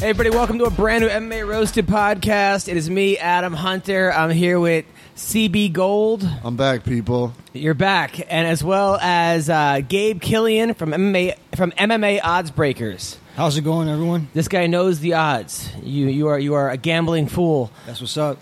Hey everybody, welcome to a brand new MMA Roasted podcast. It is me, Adam Hunter. I'm here with CB Gold. I'm back, people. You're back. And as well as Gabe Killian from MMA Odds Breakers. How's it going, everyone? This guy knows the odds. You are a gambling fool. That's what's up.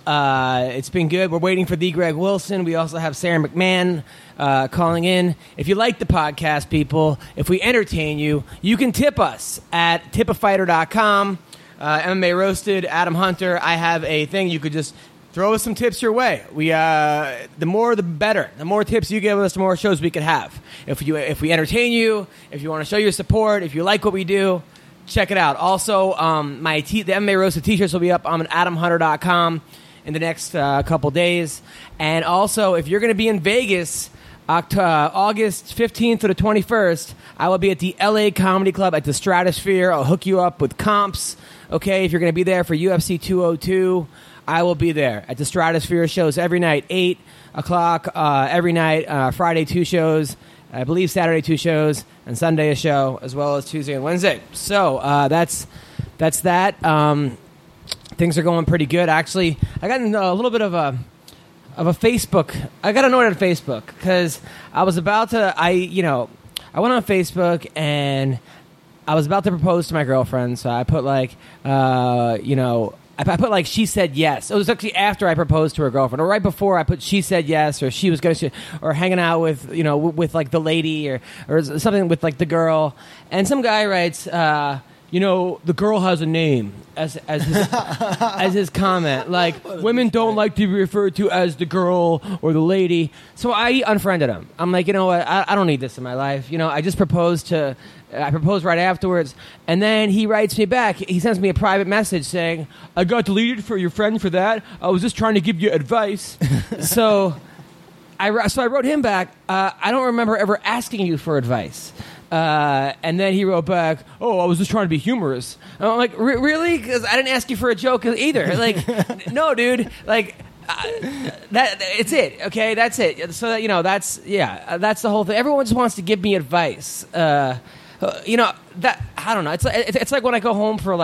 It's been good. We're waiting for the Greg Wilson. We also have Sara McMann calling in. If you like the podcast, people, if we entertain you, you can tip us at tipafighter.com. MMA Roasted, Adam Hunter. I have a thing. You could just throw us some tips your way. The more, the better. The more tips you give us, the more shows we could have. If we entertain you, if you want to show your support, if you like what we do, check it out. Also, the MMA Roasted t-shirts will be up on adamhunter.com in the next couple days. And also, if you're going to be in Vegas, August 15th to the 21st, I will be at the LA Comedy Club at the Stratosphere. I'll hook you up with comps. Okay, if you're going to be there for UFC 202, I will be there at the Stratosphere. Shows every night, 8 o'clock every night, Friday 2 shows, I believe Saturday 2 shows, and Sunday a show, as well as Tuesday and Wednesday. So that's that. Things are going pretty good, actually. I got in a little bit of a Facebook. I got annoyed on Facebook because I was about to, I went on Facebook and I was about to propose to my girlfriend. So I put like she said yes. It was actually after I proposed to her girlfriend, or right before I put she said yes, or she was going to, or hanging out with, with like the lady or something with like the girl. And some guy writes, the girl has a name as his as his comment. Like, women don't like to be referred to as the girl or the lady. So I unfriended him. I'm like, you know what? I don't need this in my life. I just proposed right afterwards. And then he writes me back. He sends me a private message saying, I got deleted for your friend for that. I was just trying to give you advice. So I wrote him back, I don't remember ever asking you for advice. And then he wrote back, oh, I was just trying to be humorous. And I'm like, really? Because I didn't ask you for a joke either. Like, no, dude. Like, it's it. Okay, that's it. So, that's the whole thing. Everyone just wants to give me advice. I don't know. It's like when I go home for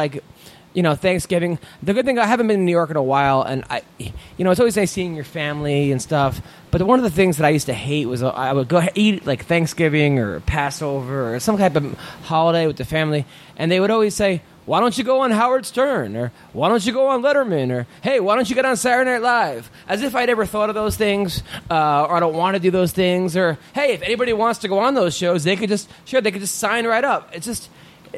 Thanksgiving. The good thing, I haven't been in New York in a while, and it's always nice seeing your family and stuff. But one of the things that I used to hate was I would go eat like Thanksgiving or Passover or some type of holiday with the family, and they would always say, "Why don't you go on Howard Stern?" or "Why don't you go on Letterman?" or "Hey, why don't you get on Saturday Night Live?" As if I'd ever thought of those things, or I don't want to do those things, or hey, if anybody wants to go on those shows, they could just sign right up. It's just.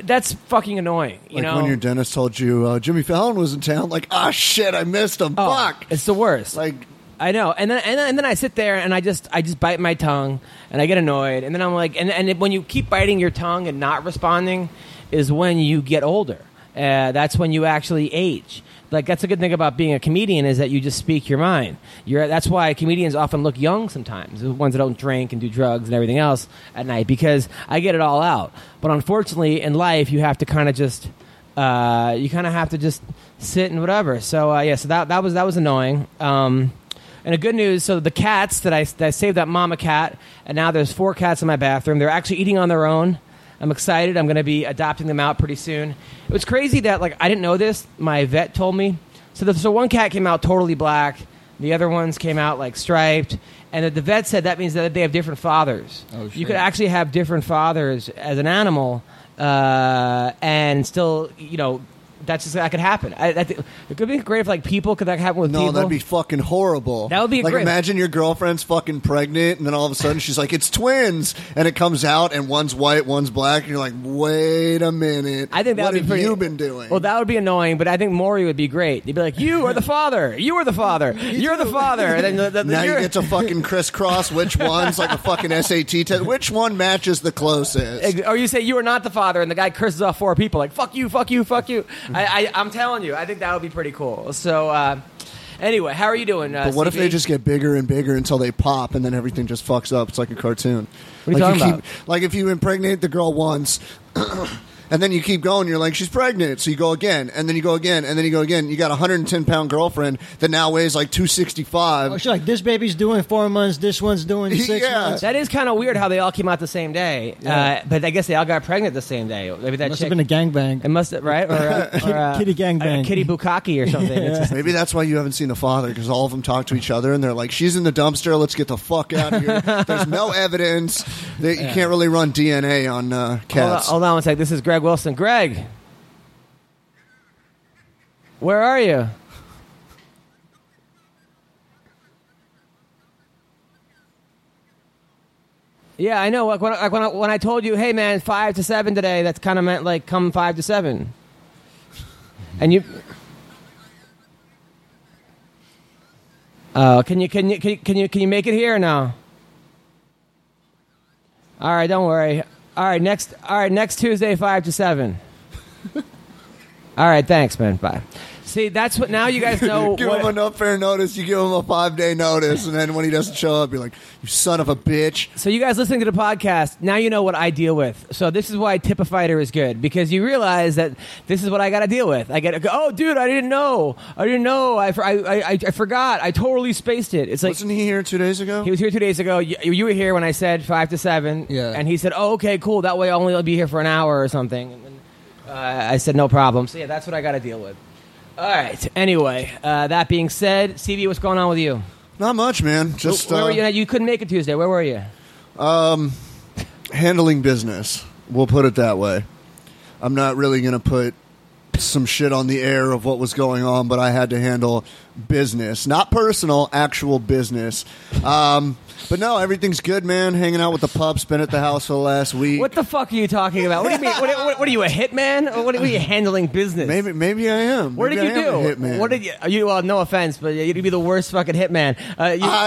That's fucking annoying, you know? When your dentist told you Jimmy Fallon was in town, like, ah, oh, shit, I missed him. Oh, fuck. It's the worst. Like, I know. And then I sit there and I just bite my tongue and I get annoyed. And then I'm like, when you keep biting your tongue and not responding is when you get older. That's when you actually age. Like, that's a good thing about being a comedian is that you just speak your mind. That's why comedians often look young sometimes, the ones that don't drink and do drugs and everything else at night, because I get it all out. But unfortunately, in life, you have to kind of just sit and whatever. So so that was annoying. And the good news, so the cats that I saved, that mama cat, and now there's 4 cats in my bathroom. They're actually eating on their own. I'm excited. I'm going to be adopting them out pretty soon. It was crazy that, like, I didn't know this. My vet told me. So one cat came out totally black. The other ones came out, like, striped. And the vet said that means that they have different fathers. Oh, shit. You could actually have different fathers as an animal and still, That's just, that could happen. It could be great if like people could that happen with people. No, that'd be fucking horrible. That would be like great. Imagine your girlfriend's fucking pregnant, and then all of a sudden she's like, "It's twins," and it comes out, and one's white, one's black, and you're like, "Wait a minute." I think that what would be pretty, you been doing? Well, that would be annoying, but I think Maury would be great. He'd be like, "You are the father. You are the father. You're the father." And then now you get to fucking crisscross which one's like a fucking SAT test. Which one matches the closest? Or you say you are not the father, and the guy curses off four people like, "Fuck you, fuck you, fuck you." I'm telling you, I think that would be pretty cool. So, anyway, how are you doing? But what CB? If they just get bigger and bigger until they pop, and then everything just fucks up? It's like a cartoon. What are you talking about? Like if you impregnate the girl once, and then you keep going, you're like, she's pregnant, so you go again, and then you go again, and then you go again. You got a 110-pound girlfriend that now weighs like 265. Oh, she's like, this baby's doing 4 months, this one's doing 6 months. That is kind of weird how they all came out the same day, but I guess they all got pregnant the same day. Maybe that must have been a gangbang. It must have, right? Or kitty gangbang. Kitty Bukaki or something. Yeah. Maybe that's why you haven't seen the father, because all of them talk to each other, and they're like, she's in the dumpster, let's get the fuck out of here. There's no evidence. You can't really run DNA on cats. Hold on one sec. This is Greg Wilson. Greg, where are you? Yeah, I know. Like when I told you, hey man, 5 to 7 today, that's kind of meant like come 5 to 7. And you, can you make it here or no? All right, don't worry. All right, next Tuesday, 5 to 7. All right, thanks, man. Bye. See, that's what now you guys know. Give him an unfair notice. You give him a 5-day notice, and then when he doesn't show up, you're like, you son of a bitch. So you guys listening to the podcast, now you know what I deal with. So this is why Tip a Fighter is good, because you realize that this is what I got to deal with. I get, oh, dude, I didn't know. I forgot. I totally spaced it. It's like, wasn't he here 2 days ago? He was here 2 days ago. You were here when I said 5 to 7. Yeah. And he said, oh, okay, cool. That way I'll only be here for an hour or something. And I said, no problem. So yeah, that's what I got to deal with. All right. Anyway, that being said, CB, what's going on with you? Not much, man. Just where were you? You couldn't make it Tuesday. Where were you? Handling business. We'll put it that way. I'm not really going to put some shit on the air of what was going on, but I had to handle business, not personal, actual business. But no, everything's good, man. Hanging out with the pups, been at the house for the last week. What the fuck are you talking about? What do you mean? What are you, a hitman? Or what are you handling business? Maybe I am. What did you do? What did you? No offense, but you'd be the worst fucking hitman.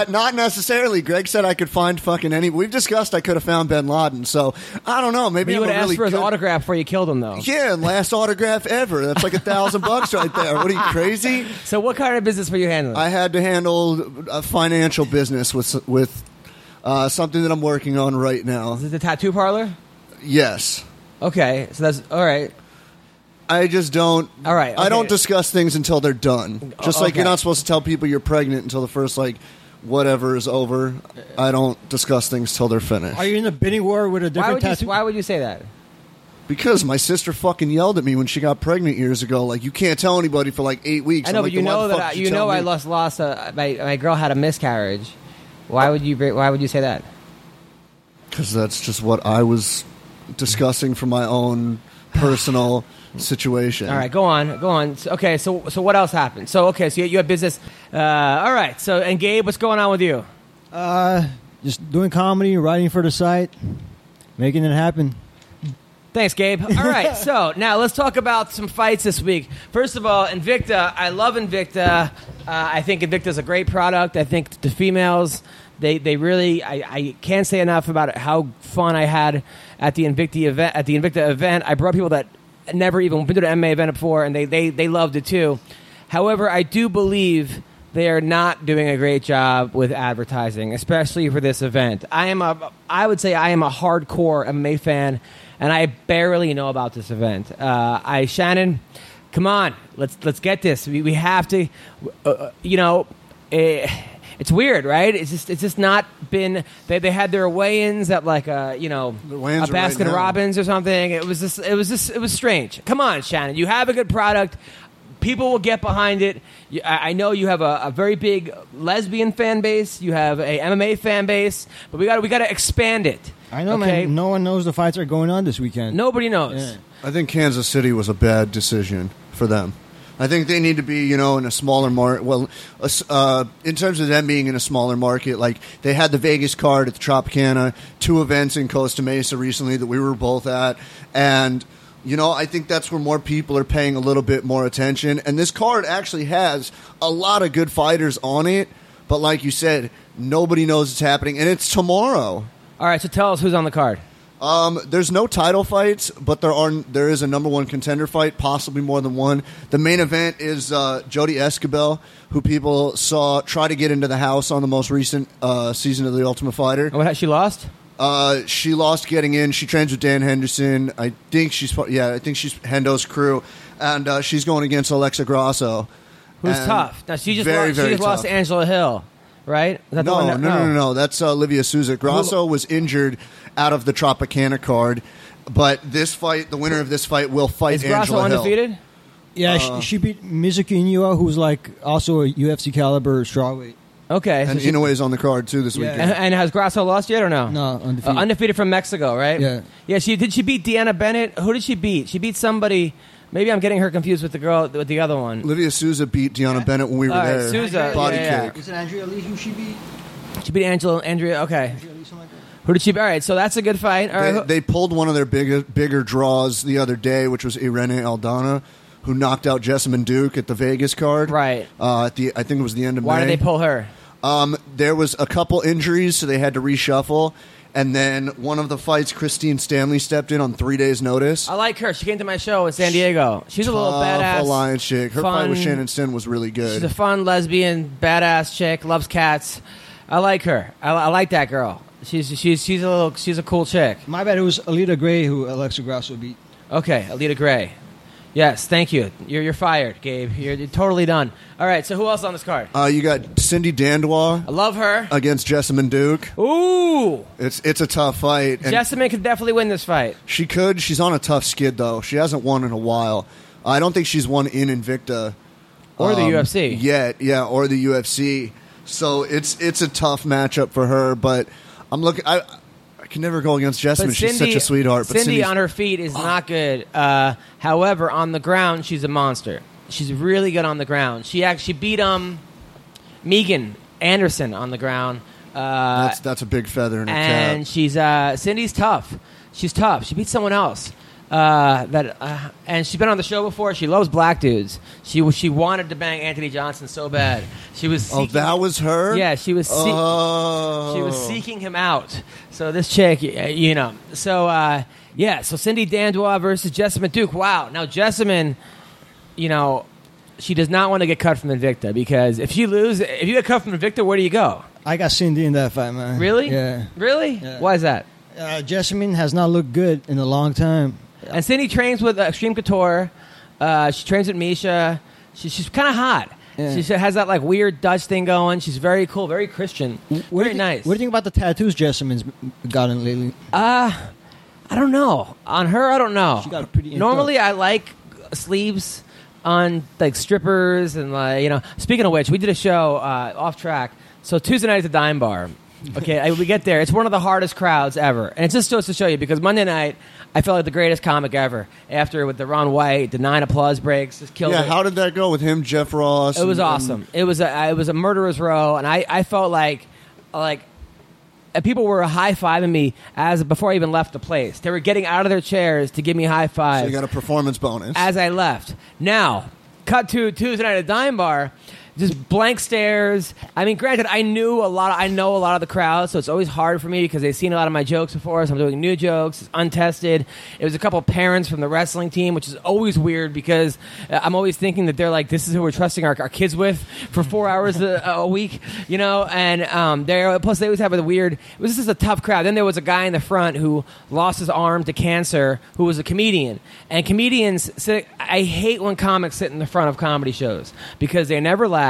Not necessarily. Greg said I could find fucking any. We've discussed I could have found Bin Laden, so I don't know. Maybe you would ask for his autograph before you killed him, though. Yeah, and last autograph ever. That's like $1,000 right there. What are you, crazy? So what kind of business were you handling? I had to handle a financial business with. Something that I'm working on right now. Is it the tattoo parlor? Yes. Okay, so that's all right. I just don't. All right, okay. I don't discuss things until they're done. Just like you're not supposed to tell people you're pregnant until the first whatever is over. I don't discuss things till they're finished. Are you in a bidding war with a different tattoo? Why would you say that? Because my sister fucking yelled at me when she got pregnant years ago. Like, you can't tell anybody for 8 weeks. I know, but you know that I lost. My girl had a miscarriage. Why would you say that? Because that's just what I was discussing from my own personal situation. All right, go on. Okay, so what else happened? So okay, so you had business. All right. So and Gabe, what's going on with you? Just doing comedy, writing for the site, making it happen. Thanks, Gabe. All right, so now let's talk about some fights this week. First of all, Invicta. I love Invicta. I think Invicta's a great product. I think the females, they really, I can't say enough about how fun I had at the Invicta event. At the Invicta event, I brought people that never even been to an MMA event before, and they loved it too. However, I do believe they are not doing a great job with advertising, especially for this event. I would say I am a hardcore MMA fan. And I barely know about this event. Shannon, come on, let's get this. We have to, it's weird, right? It's just not been. They had their weigh-ins at a Baskin Robbins or something. It was strange. Come on, Shannon, you have a good product. People will get behind it. I know you have a very big lesbian fan base. You have a MMA fan base, but we got to expand it. I know, okay? Man. No one knows the fights are going on this weekend. Nobody knows. Yeah. I think Kansas City was a bad decision for them. I think they need to be, you know, in a smaller market. Well, in terms of them being in a smaller market, like they had the Vegas card at the Tropicana, 2 events in Costa Mesa recently that we were both at. And, you know, I think that's where more people are paying a little bit more attention. And this card actually has a lot of good fighters on it. But like you said, nobody knows it's happening. And it's tomorrow. All right, so tell us who's on the card. There's no title fights, but there is a number one contender fight, possibly more than one. The main event is Jody Esquivel, who people saw try to get into the house on the most recent season of The Ultimate Fighter. And what has she lost? She lost getting in. She trains with Dan Henderson. I think she's Hendo's crew, and she's going against Alexa Grasso, who's tough. Now she just lost to Angela Hill. Right? No. That's Livia Souza. Grasso was injured out of the Tropicana card, but this fight, the winner of this fight, will fight Angela Hill. Is Grasso undefeated? Yeah, she beat Mizuki Inoue, who's like also a UFC caliber strawweight. Okay. And so Inoue's on the card too this weekend. And has Grasso lost yet or no? No, undefeated. Undefeated from Mexico, right? Yeah. Yeah. Did she beat Deanna Bennett? Who did she beat? She beat somebody. Maybe I'm getting her confused with the girl, with the other one. Livia Souza beat Deanna Bennett when we were there. Souza, body kick. Was it Andrea Lee who she beat? She beat Andrea. Okay. Andrea Lee, something like that. Who did she beat? All right, so that's a good fight. They pulled one of their bigger draws the other day, which was Irene Aldana, who knocked out Jessamyn Duke at the Vegas card. Right. I think it was the end of May. Why did they pull her? There was a couple injuries, so they had to reshuffle. And then one of the fights, Christine Stanley stepped in on 3 days' notice. I like her. She came to my show in San Diego. She's a little badass. Tough alliance chick. Her fight with Shannon Sin was really good. She's a fun, lesbian, badass chick. Loves cats. I like her. I like that girl. She's a cool chick. My bad. It was Alita Gray who Alexa Grasso beat. Okay, Alita Gray. Yes, thank you. You're fired, Gabe. You're totally done. All right, so who else on this card? You got Cindy Dandois. I love her. Against Jessamyn Duke. Ooh. It's a tough fight. And Jessamyn could definitely win this fight. She could. She's on a tough skid, though. She hasn't won in a while. I don't think she's won in Invicta. Or the UFC. Yet, yeah, or the UFC. So it's a tough matchup for her, but I'm looking... I can never go against Jessamyn. She's such a sweetheart. But Cindy on her feet is not good. However, on the ground, she's a monster. She's really good on the ground. She actually beat Megan Anderson on the ground. That's a big feather in her cap. And Cindy's tough. She's tough. She beat someone else. And she's been on the show before. She loves black dudes. She wanted to bang Anthony Johnson so bad. She was seeking, that was her? Yeah, she was seeking him out. So this chick, you know. So so Cindy Dandois versus Jessamyn Duke. Wow. Now Jessamyn, you know, she does not want to get cut from Invicta, because if you get cut from Invicta, where do you go? I got Cindy in that fight, man. Really? Yeah. Really? Yeah. Why is that? Jessamyn has not looked good in a long time. And Cindy trains with Extreme Couture. She trains with Miesha. She's kind of hot. Yeah. She has that like weird Dutch thing going. She's very cool, very Christian, very nice. What do you think about the tattoos Jessamyn's gotten lately? I don't know. On her, I don't know. She got pretty. Normally, I like sleeves on like strippers and like, you know. Speaking of which, we did a show off track. So Tuesday night at the Dime Bar. Okay, we get there. It's one of the hardest crowds ever. And it's just to show you, because Monday night, I felt like the greatest comic ever. After with the Ron White, the 9 applause breaks, just killed it. Yeah, how did that go with him, Jeff Ross? It was awesome. It was a murderer's row, and I felt like people were high-fiving me as before I even left the place. They were getting out of their chairs to give me high fives. So you got a performance bonus. As I left. Now, cut to Tuesday night at Dime Bar. Just blank stares. I mean, granted, I know a lot of the crowd, so it's always hard for me because they've seen a lot of my jokes before, so I'm doing new jokes. It's untested. It was a couple parents from the wrestling team, which is always weird because I'm always thinking that they're like, this is who we're trusting our kids with for 4 hours a week, you know? And plus they always have a weird... It was just a tough crowd. Then there was a guy in the front who lost his arm to cancer who was a comedian. And comedians... I hate when comics sit in the front of comedy shows because they never laugh.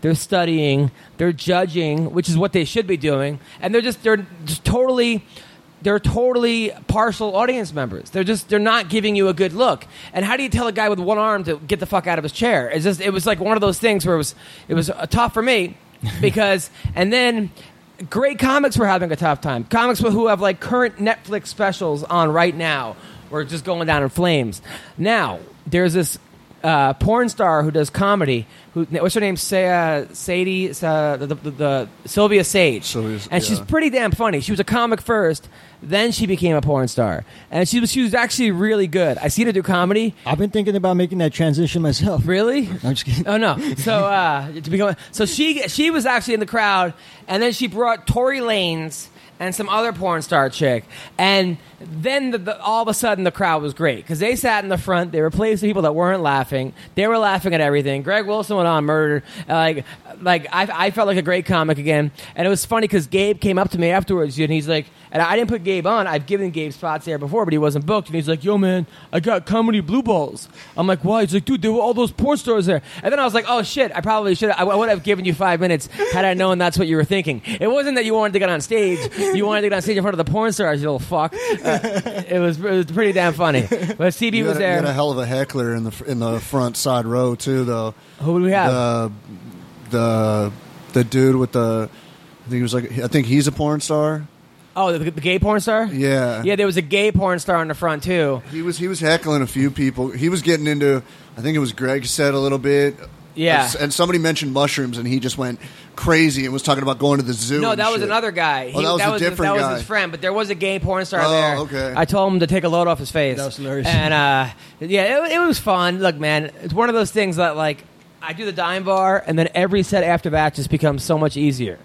They're studying, they're judging, which is what they should be doing, and they're totally partial audience members. They're not giving you a good look. And how do you tell a guy with one arm to get the fuck out of his chair? It was like one of those things where it was tough for me because and then great comics were having a tough time. Comics who have like current Netflix specials on right now were just going down in flames. Now there's this porn star who does comedy. What's her name? Sadie, Sylvia Sage. And she's pretty damn funny. She was a comic first, then she became a porn star, and she was actually really good. I see her do comedy. I've been thinking about making that transition myself. Really? No, I'm just kidding. Oh no. So she was actually in the crowd, and then she brought Tory Lanez and some other porn star chick. And then all of a sudden the crowd was great because they sat in the front. They replaced the people that weren't laughing. They were laughing at everything. Greg Wilson went on murder. I felt like a great comic again. And it was funny because Gabe came up to me afterwards, and he's like, and I didn't put Gabe on. I've given Gabe spots there before, but he wasn't booked. And he's like, yo, man, I got comedy blue balls. I'm like, why? He's like, dude, there were all those porn stars there. And then I was like, oh, shit, I probably should have. I would have given you 5 minutes had I known that's what you were thinking. It wasn't that you wanted to get on stage. You wanted to get on stage in front of the porn stars, you little fuck. It was pretty damn funny. But CB was there. You had a hell of a heckler in the front side row too, though. Who would we have? The dude with the I think he's a porn star. Oh, the gay porn star? Yeah. Yeah, there was a gay porn star in the front too. He was heckling a few people. He was getting into, I think it was Greg said a little bit. Yeah. And somebody mentioned mushrooms, and he just went crazy and was talking about going to the zoo. No, that was another guy. Oh, that was a different guy. That was his friend, but there was a gay porn star there. Oh, okay. I told him to take a load off his face. That was hilarious. And, it was fun. Look, man, it's one of those things that, like, I do the Dime Bar, and then every set after that just becomes so much easier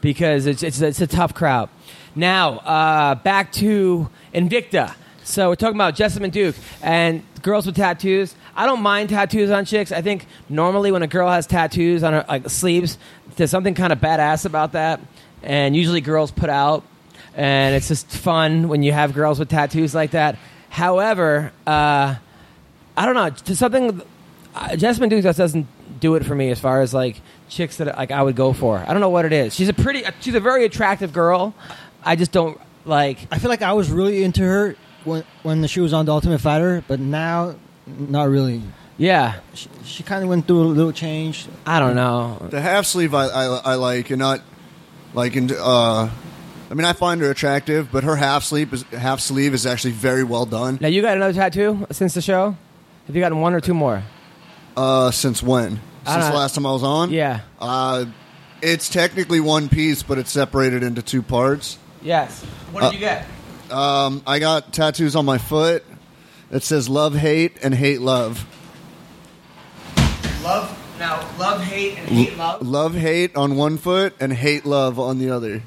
because it's a tough crowd. Now, back to Invicta. So we're talking about Jessamyn Duke and girls with tattoos. I don't mind tattoos on chicks. I think normally when a girl has tattoos on her sleeves, there's something kind of badass about that. And usually girls put out. And it's just fun when you have girls with tattoos like that. However, I don't know. There's something... Jessamyn Duke just doesn't do it for me as far as like chicks that like I would go for. I don't know what it is. She's a very attractive girl. I just don't like... I feel like I was really into her when she was on The Ultimate Fighter, but now... Not really. Yeah, she kind of went through a little change. I don't know. The half sleeve I like, and not like. I mean, I find her attractive, but her half sleeve is actually very well done. Now you got another tattoo since the show? Have you gotten one or two more? Since when? Since the last time I was on? Yeah. It's technically one piece, but it's separated into two parts. Yes. What did you get? I got tattoos on my foot. It says love, hate, and hate, love. Love? Now, love, hate, and hate, love? Love, hate on one foot, and hate, love on the other.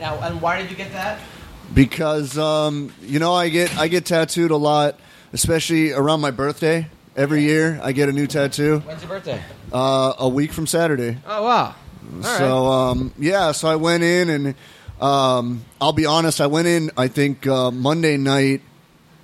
Now, and why did you get that? Because, I get tattooed a lot, especially around my birthday. Every year, I get a new tattoo. When's your birthday? A week from Saturday. Oh, wow. All so, right. So I went in, and I'll be honest, I went in, I think, Monday night,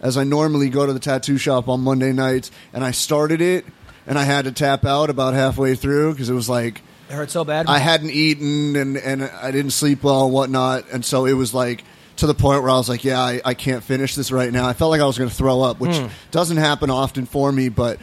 as I normally go to the tattoo shop on Monday nights, and I started it, and I had to tap out about halfway through because it was like... It hurt so bad? I hadn't eaten, and I didn't sleep well and whatnot, and so it was like to the point where I was like, yeah, I can't finish this right now. I felt like I was going to throw up, which doesn't happen often for me, but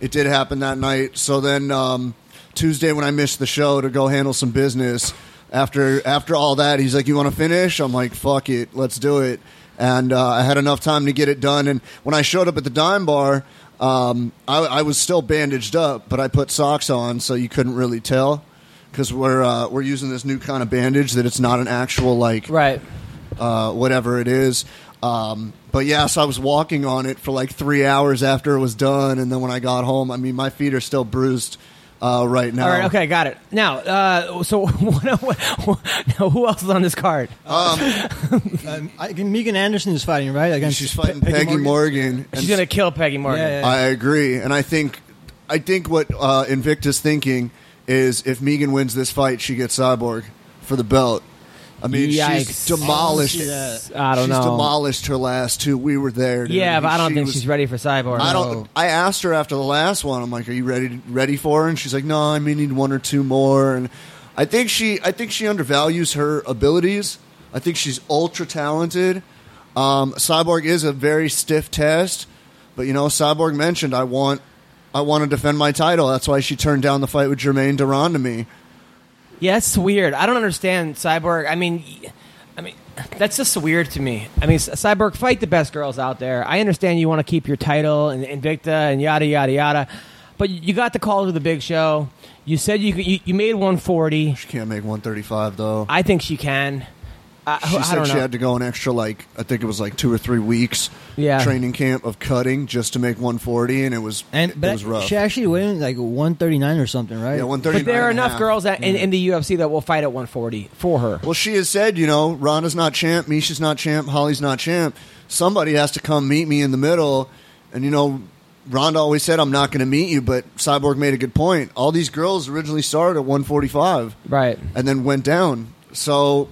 it did happen that night. So then Tuesday when I missed the show to go handle some business, after all that, he's like, you want to finish? I'm like, fuck it, let's do it. And I had enough time to get it done. And when I showed up at the Dime Bar, I was still bandaged up, but I put socks on, so you couldn't really tell because we're using this new kind of bandage that it's not an actual like right whatever it is. But yeah, so I was walking on it for like 3 hours after it was done, and then when I got home, I mean my feet are still bruised. Right now. All right, okay, got it. Now, so who else is on this card? Megan Anderson is fighting, right? Against she's fighting Peggy Morgan. She's going to kill Peggy Morgan. Yeah. I agree, and I think what Invicta's thinking is if Megan wins this fight, she gets Cyborg for the belt. I mean, yikes. She's demolished. I don't know. She's demolished her last two. We were there. Dude. Yeah, but I don't think she's ready for Cyborg. I asked her after the last one. I'm like, "Are you ready for her?" And she's like, "No, I may need one or two more." And I think she undervalues her abilities. I think she's ultra talented. Cyborg is a very stiff test, but Cyborg mentioned, "I want to defend my title." That's why she turned down the fight with Germaine de Randamie. Yeah, that's weird. I don't understand Cyborg. I mean, that's just weird to me. I mean, Cyborg, fight the best girls out there. I understand you want to keep your title and Invicta and yada, yada, yada. But you got the call to the big show. You said you made 140. She can't make 135, though. I think she can. She had to go an extra, like, I think it was like 2 or 3 weeks training camp of cutting just to make 140, and it was rough. She actually went like 139 or something, right? Yeah, 139. But there are enough girls in the UFC that will fight at 140 for her. Well, she has said, you know, Ronda's not champ, Miesha's not champ, Holly's not champ. Somebody has to come meet me in the middle, and, you know, Ronda always said, I'm not going to meet you, but Cyborg made a good point. All these girls originally started at 145. Right. And then went down. So,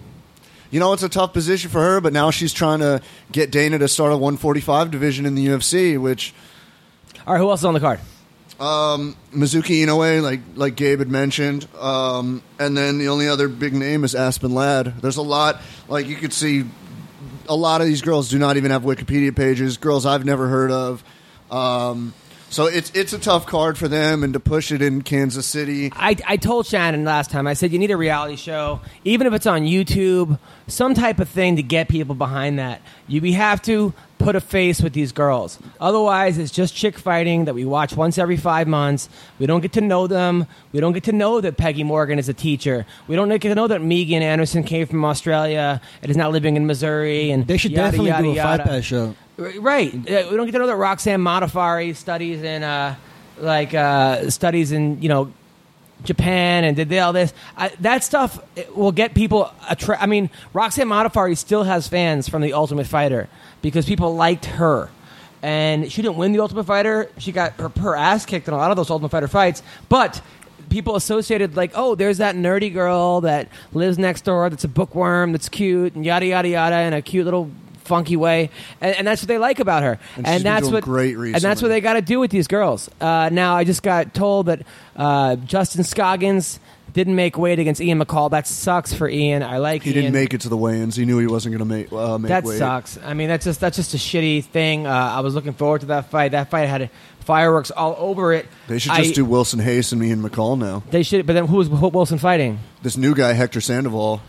you know, it's a tough position for her, but now she's trying to get Dana to start a 145 division in the UFC, which... All right, who else is on the card? Mizuki Inoue, like Gabe had mentioned. And then the only other big name is Aspen Ladd. There's a lot, like you could see, a lot of these girls do not even have Wikipedia pages, girls I've never heard of. So it's a tough card for them, and to push it in Kansas City. I told Shannon last time, I said, you need a reality show, even if it's on YouTube, some type of thing to get people behind that. We have to put a face with these girls. Otherwise, it's just chick fighting that we watch once every 5 months. We don't get to know them. We don't get to know that Peggy Morgan is a teacher. We don't get to know that Megan Anderson came from Australia and is now living in Missouri. And they should definitely do a fight pass show. Right. We don't get to know that Roxanne Modafferi studies in, you know, Japan and did all this. That stuff will get people attracted. I mean, Roxanne Modafferi still has fans from The Ultimate Fighter because people liked her. And she didn't win The Ultimate Fighter. She got her ass kicked in a lot of those Ultimate Fighter fights. But people associated, like, oh, there's that nerdy girl that lives next door that's a bookworm that's cute and yada, yada, yada, and a cute little funky way, and that's what they like about her, and that's what they got to do with these girls. Now I just got told that Justin Scoggins didn't make weight against Ian McCall. That sucks for Ian. He didn't make it to the weigh-ins. He knew he wasn't going to make that weight. That sucks. I mean, that's just a shitty thing. I was looking forward to that fight. That fight had fireworks all over it. They should just do Wilson Hayes and me and McCall now. They should, but then who's Wilson fighting? This new guy, Hector Sandoval.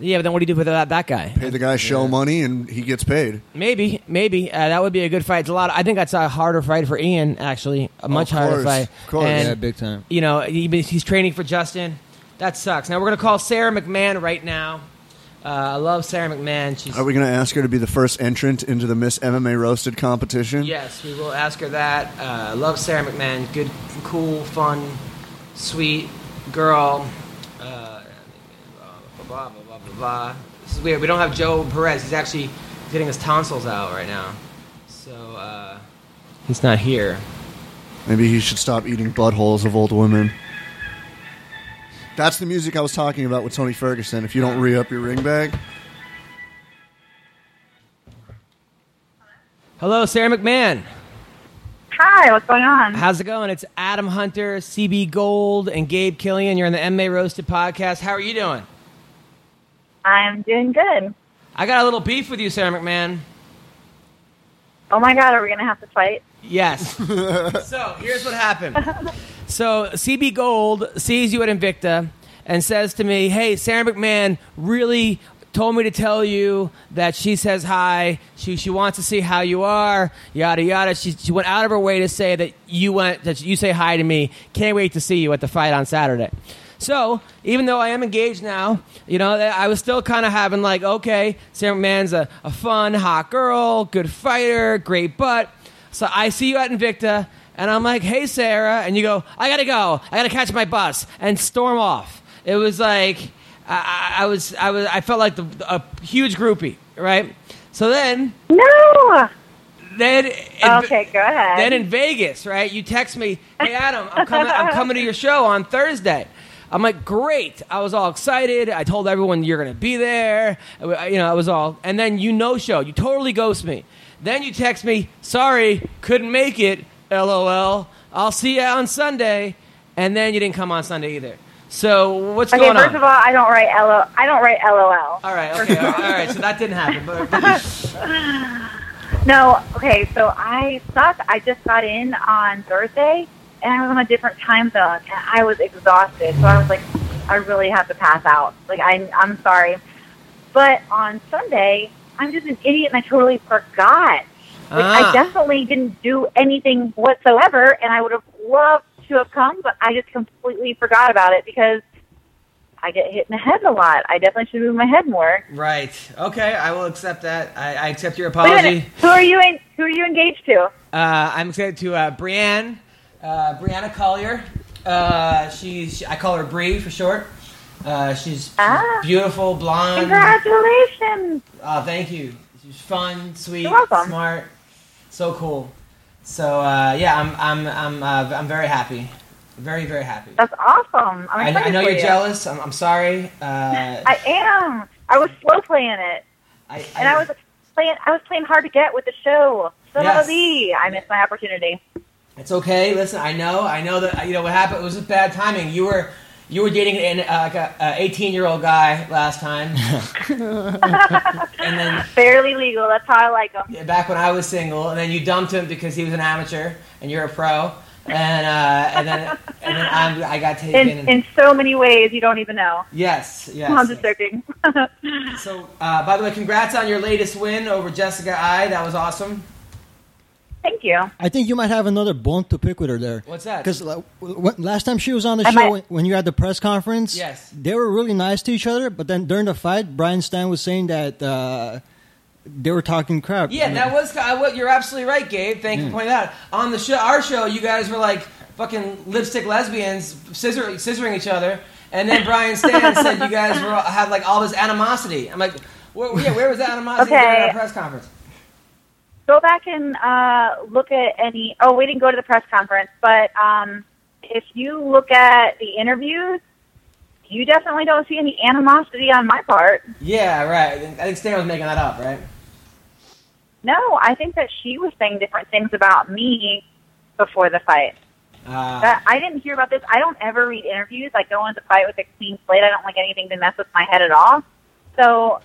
Yeah, but then what do you do with that guy? Pay the guy show money, and he gets paid. Maybe that would be a good fight. It's a lot. I think that's a harder fight for Ian. Actually, a much harder fight. Of course, and, big time. You know, he's training for Justin. That sucks. Now we're gonna call Sara McMann right now. I love Sara McMann. Are we gonna ask her to be the first entrant into the Miss MMA Roasted competition? Yes, we will ask her that. I love Sara McMann. Good, cool, fun, sweet girl. Blah, blah, blah, blah, blah. This is weird. We don't have Joe Perez. He's actually getting his tonsils out right now. So, he's not here. Maybe he should stop eating buttholes of old women. That's the music I was talking about with Tony Ferguson. If you don't re-up your ring bag. Hello, Sara McMann. Hi, what's going on? How's it going? It's Adam Hunter, CB Gold, and Gabe Killian. You're on the MMA Roasted podcast. How are you doing? I'm doing good. I got a little beef with you, Sara McMann. Oh my God, are we going to have to fight? Yes. So, here's what happened. So, CB Gold sees you at Invicta and says to me, hey, Sara McMann really told me to tell you that she says hi. She wants to see how you are, yada, yada. She went out of her way to say that you say hi to me. Can't wait to see you at the fight on Saturday. So, even though I am engaged now, you know, I was still kind of having like, okay, Sara McMann's a fun, hot girl, good fighter, great butt. So I see you at Invicta, and I'm like, hey, Sara. And you go, I got to go. I got to catch my bus and storm off. It was like, I felt like a huge groupie, right? So then. No! Go ahead. Then in Vegas, right, you text me, hey, Adam, I'm coming to your show on Thursday. I'm like, great. I was all excited. I told everyone you're going to be there. You know, I was all... And then you no-show. You totally ghost me. Then you text me, sorry, couldn't make it, LOL. I'll see you on Sunday. And then you didn't come on Sunday either. So what's going on? Okay, first of all, I don't write LOL. All right, okay. All right, so that didn't happen. But... No, okay, so I suck. I just got in on Thursday. And I was on a different time zone, and I was exhausted. So I was like, I really have to pass out. Like, I'm sorry. But on Sunday, I'm just an idiot, and I totally forgot. Like, I definitely didn't do anything whatsoever, and I would have loved to have come, but I just completely forgot about it because I get hit in the head a lot. I definitely should move my head more. Right. Okay, I will accept that. I accept your apology. Wait a minute. Who are you engaged to? I'm excited to Brianne, Brianna Collier. I call her Bree for short. She's beautiful, blonde. Congratulations. Thank you. She's fun, sweet, smart, so cool. So yeah, I'm very happy. Very, very happy. That's awesome. I know you're jealous. I'm sorry. I am. I was slow playing it. I was playing hard to get with the show. So yes. I missed my opportunity. It's okay. Listen, I know that you know what happened. It was just bad timing. You were dating an 18-year-old guy last time, and then fairly legal. That's how I like him. Yeah, back when I was single, and then you dumped him because he was an amateur and you're a pro, and then I got taken in so many ways you don't even know. Yes. I'm just joking. So, by the way, congrats on your latest win over Jessica I. That was awesome. Thank you. I think you might have another bone to pick with her there. What's that? Because last time she was on the show, when you had the press conference, yes, they were really nice to each other. But then during the fight, Brian Stan was saying that they were talking crap. Yeah, you're absolutely right, Gabe. Thank you for pointing that out. On the show, our show, you guys were like fucking lipstick lesbians scissoring each other, and then Brian Stan said you guys had like all this animosity. I'm like, where was that animosity during our press conference? Go back and look at we didn't go to the press conference, but if you look at the interviews, you definitely don't see any animosity on my part. Yeah, right. I think Stan was making that up, right? No, I think that she was saying different things about me before the fight. I didn't hear about this. I don't ever read interviews. I go into the fight with a clean slate. I don't like anything to mess with my head at all. So,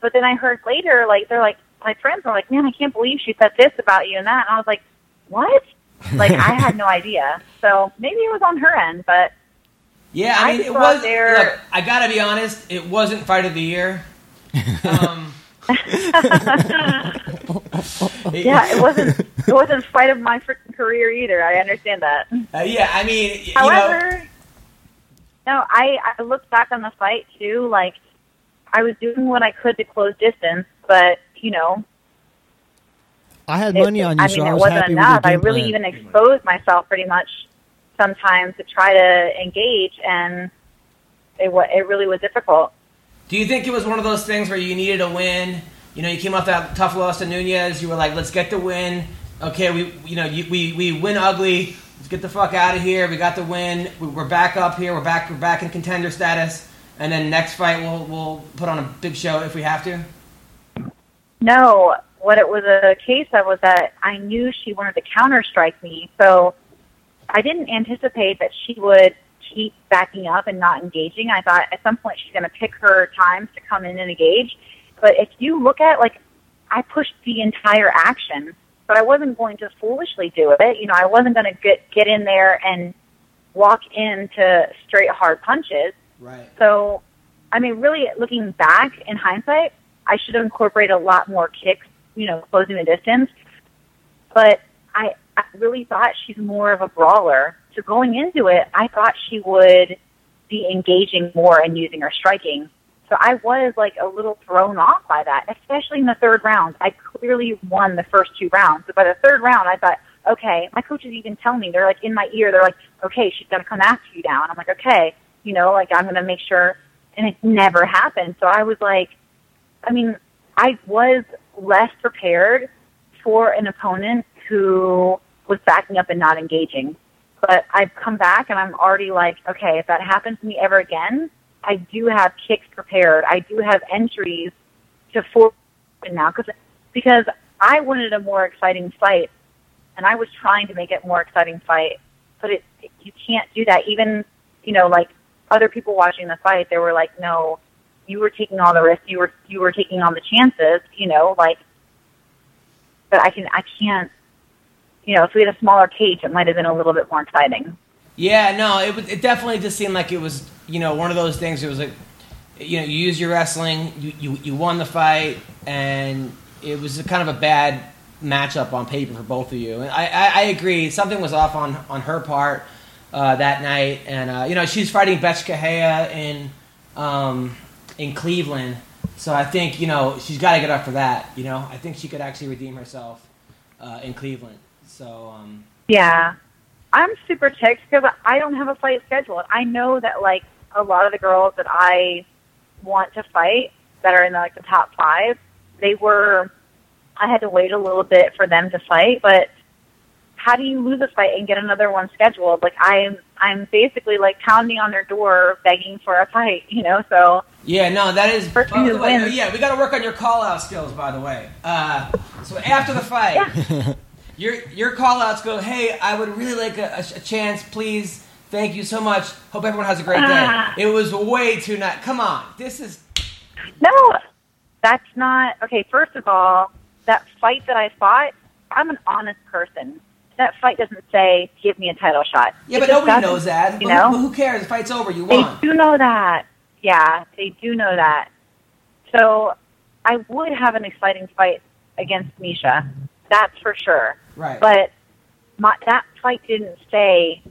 but then I heard later, like, they're like, my friends were like, man, I can't believe she said this about you and that. And I was like, what? Like, I had no idea. So maybe it was on her end, but yeah, I mean, it was there. Look, I got to be honest. It wasn't Fight of the Year. Yeah, it wasn't Fight of my freaking career either. I understand that. Yeah, I mean, no, I looked back on the fight too. Like, I was doing what I could to close distance, but you know, I had money on you, so I was happy with your game plan. I really even exposed myself pretty much sometimes to try to engage, and it really was difficult. Do you think it was one of those things where you needed a win? You know, you came off that tough loss to Nunez. You were like, let's get the win. Okay, we win ugly. Let's get the fuck out of here. We got the win. We're back up here. We're back in contender status. And then next fight, we'll put on a big show if we have to. No, what it was a case of was that I knew she wanted to counter-strike me, so I didn't anticipate that she would keep backing up and not engaging. I thought at some point she's going to pick her times to come in and engage. But if you look at, like, I pushed the entire action, but I wasn't going to foolishly do it. You know, I wasn't going to get in there and walk into straight hard punches. Right. So, I mean, really looking back in hindsight, I should have incorporated a lot more kicks, you know, closing the distance. But I really thought she's more of a brawler. So going into it, I thought she would be engaging more and using her striking. So I was, like, a little thrown off by that, especially in the third round. I clearly won the first two rounds. But by the third round, I thought, okay, my coaches even tell me. They're, like, in my ear. They're like, okay, she's going to come after you now. And I'm like, okay, you know, like, I'm going to make sure. And it never happened. So I was like, I mean, I was less prepared for an opponent who was backing up and not engaging. But I've come back, and I'm already like, okay, if that happens to me ever again, I do have kicks prepared. I do have entries to force now because I wanted a more exciting fight, and I was trying to make it a more exciting fight. But you can't do that. Even, you know, like other people watching the fight, they were like, no, you were taking all the risks. You were taking all the chances, you know, like, but I can't, you know, if we had a smaller cage, it might have been a little bit more exciting. Yeah, no, it definitely just seemed like it was, you know, one of those things. It was like, you know, you use your wrestling, you won the fight, and it was kind of a bad matchup on paper for both of you. And I agree. Something was off on her part. that night. And, you know, she's fighting Betch Kahea in Cleveland. So I think, you know, she's got to get up for that, you know. I think she could actually redeem herself in Cleveland. So, yeah. I'm super ticked because I don't have a fight scheduled. I know that, like, a lot of the girls that I want to fight that are in, like, the top five, they were... I had to wait a little bit for them to fight, but how do you lose a fight and get another one scheduled? Like, I'm basically, like, pounding on their door begging for a fight, you know, so... Yeah, no, that is... yeah, we got to work on your call-out skills, by the way. So after the fight, yeah. your call-outs go, hey, I would really like a chance, please, thank you so much, hope everyone has a great day. It was way too not... Come on, this is... No, that's not... Okay, first of all... That fight that I fought, I'm an honest person. That fight doesn't say, give me a title shot. Yeah, but nobody knows that. You know? Who cares? The fight's over. You won. They do know that. Yeah, they do know that. So I would have an exciting fight against Miesha. That's for sure. Right. But that fight didn't say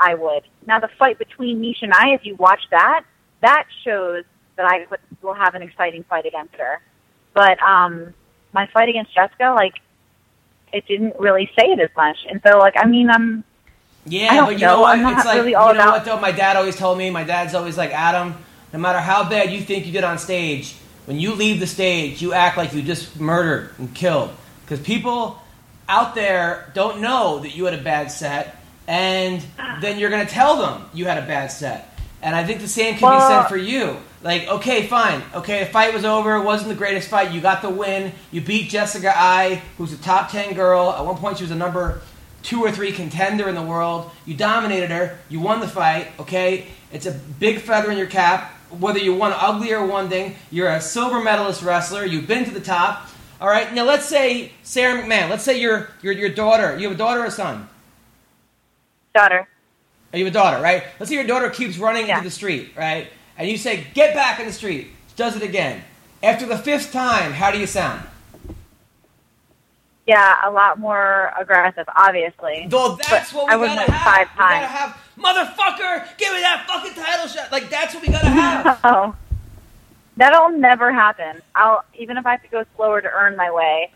I would. Now, the fight between Miesha and I, if you watch that, that shows that I will have an exciting fight against her. But, my fight against Jessica, like, it didn't really say it as much. And so, like, I mean, you know what, though? My dad always told me, my dad's always like, Adam, no matter how bad you think you did on stage, when you leave the stage, you act like you just murdered and killed. Because people out there don't know that you had a bad set, and then you're going to tell them you had a bad set. And I think the same can be said for you. Like, okay, fine. Okay, the fight was over. It wasn't the greatest fight. You got the win. You beat Jessica Ai, who's a top 10 girl. At one point, she was a number 2 or 3 contender in the world. You dominated her. You won the fight, okay? It's a big feather in your cap. Whether you won ugly or one thing, you're a silver medalist wrestler. You've been to the top. All right, now let's say Sara McMann. Let's say your daughter. You have a daughter or a son? Daughter. You have a daughter, right? Let's say your daughter keeps running into the street, right? And you say, get back in the street. She does it again. After the 5th time, how do you sound? Yeah, a lot more aggressive, obviously. Well, that's what we gotta have. 5 times. We gotta have, motherfucker, give me that fucking title shot. Like, that's what we gotta have. No. That'll never happen. Even if I have to go slower to earn my way,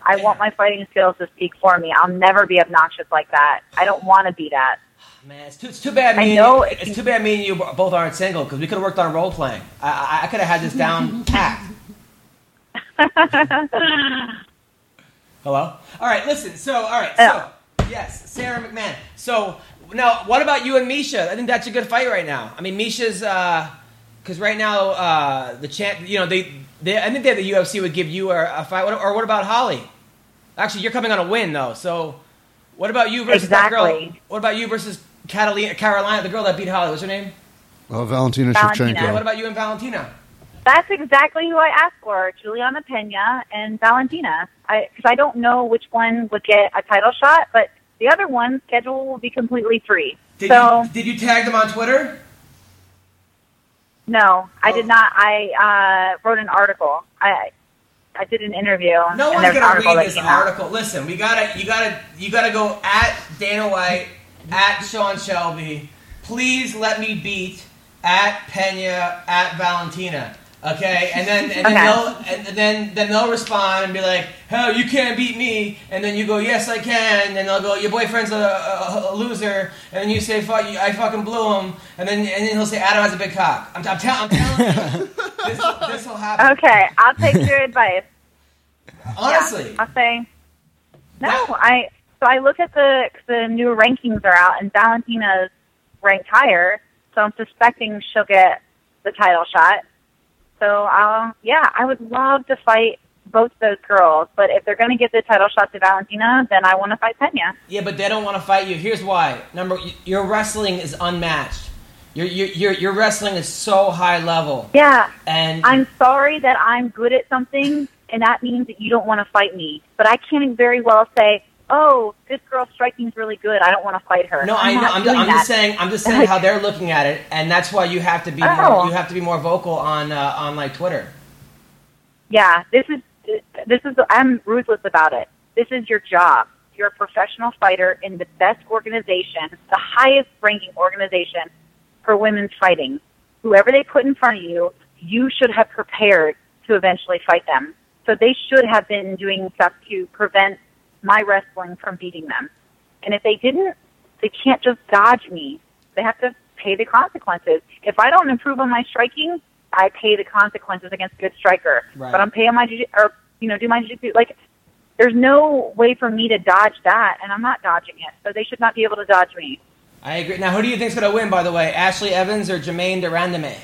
I want my fighting skills to speak for me. I'll never be obnoxious like that. I don't want to be that. Man, it's too bad me and you both aren't single because we could have worked on role-playing. I could have had this down packed. Hello? All right, listen. So, all right. So, yes, Sara McMann. So, now, what about you and Miesha? I think that's a good fight right now. I mean, Misha's, because right now, the champ, you know, I think that the UFC would give you a fight. Or what about Holly? Actually, you're coming on a win, though, so... What about you versus that girl? What about you versus Carolina, the girl that beat Holly? What's her name? Oh, Valentina Shevchenko. Yeah, what about you and Valentina? That's exactly who I asked for, Juliana Pena and Valentina. Because I don't know which one would get a title shot, but the other one's schedule will be completely free. Did you tag them on Twitter? No, I did not. I wrote an article. I did an interview. No one's gonna read this article. Listen, you gotta go at Dana White, at Sean Shelby. Please let me beat at Pena, at Valentina. Okay, and then they'll respond and be like, "Hell, you can't beat me." And then you go, "Yes, I can." And they'll go, "Your boyfriend's a loser." And then you say, "Fuck you, I fucking blew him." And then he'll say, "Adam has a big cock." I'm telling you, this will happen. Okay, I'll take your advice. Honestly, yeah, I'll say no. So I look at the new rankings are out, and Valentina's ranked higher, so I'm suspecting she'll get the title shot. So, I would love to fight both those girls. But if they're going to get the title shot to Valentina, then I want to fight Pena. Yeah, but they don't want to fight you. Here's why. Number, your wrestling is unmatched. Your wrestling is so high level. Yeah. And I'm sorry that I'm good at something, and that means that you don't want to fight me. But I can't very well say, oh, this girl's striking is really good. I don't want to fight her. No, I know. I'm just saying how they're looking at it, and that's why you have to be more vocal on like Twitter. Yeah, this is I'm ruthless about it. This is your job. you're a professional fighter in the best organization, the highest ranking organization for women's fighting. Whoever they put in front of you, you should have prepared to eventually fight them. So they should have been doing stuff to prevent my wrestling from beating them. And if they didn't, they can't just dodge me. They have to pay the consequences. If I don't improve on my striking, I pay the consequences against a good striker. Right. But I'm paying my do my jiu-jitsu. Like, there's no way for me to dodge that, and I'm not dodging it. So they should not be able to dodge me. I agree. Now, who do you think's going to win, by the way? Ashley Evans or Germaine de Randamie?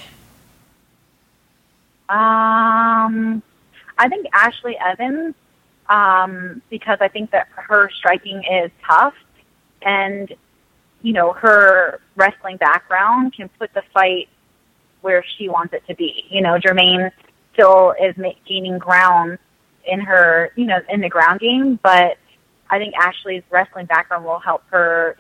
I think Ashley Evans, because I think that her striking is tough, and her wrestling background can put the fight where she wants it to be. Germaine still is gaining ground in her, in the ground game, but I think Ashley's wrestling background will help her,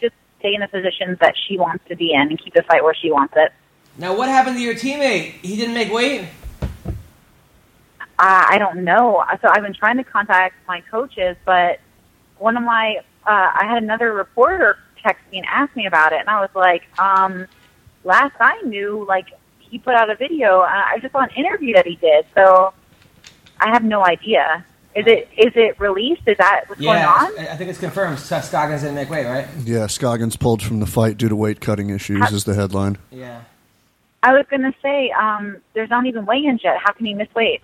just stay in the position that she wants to be in and keep the fight where she wants it. Now, what happened to your teammate? He didn't make weight? I don't know. So I've been trying to contact my coaches, but one of my, I had another reporter text me and ask me about it, and I was like, last I knew, he put out a video. I just saw an interview that he did, so I have no idea. Is it released? Is that what's going on? I think it's confirmed. Scoggins didn't make weight, right? Yeah, Scoggins pulled from the fight due to weight-cutting issues is the headline. Yeah. I was going to say, there's not even weigh-ins yet. How can he miss weight?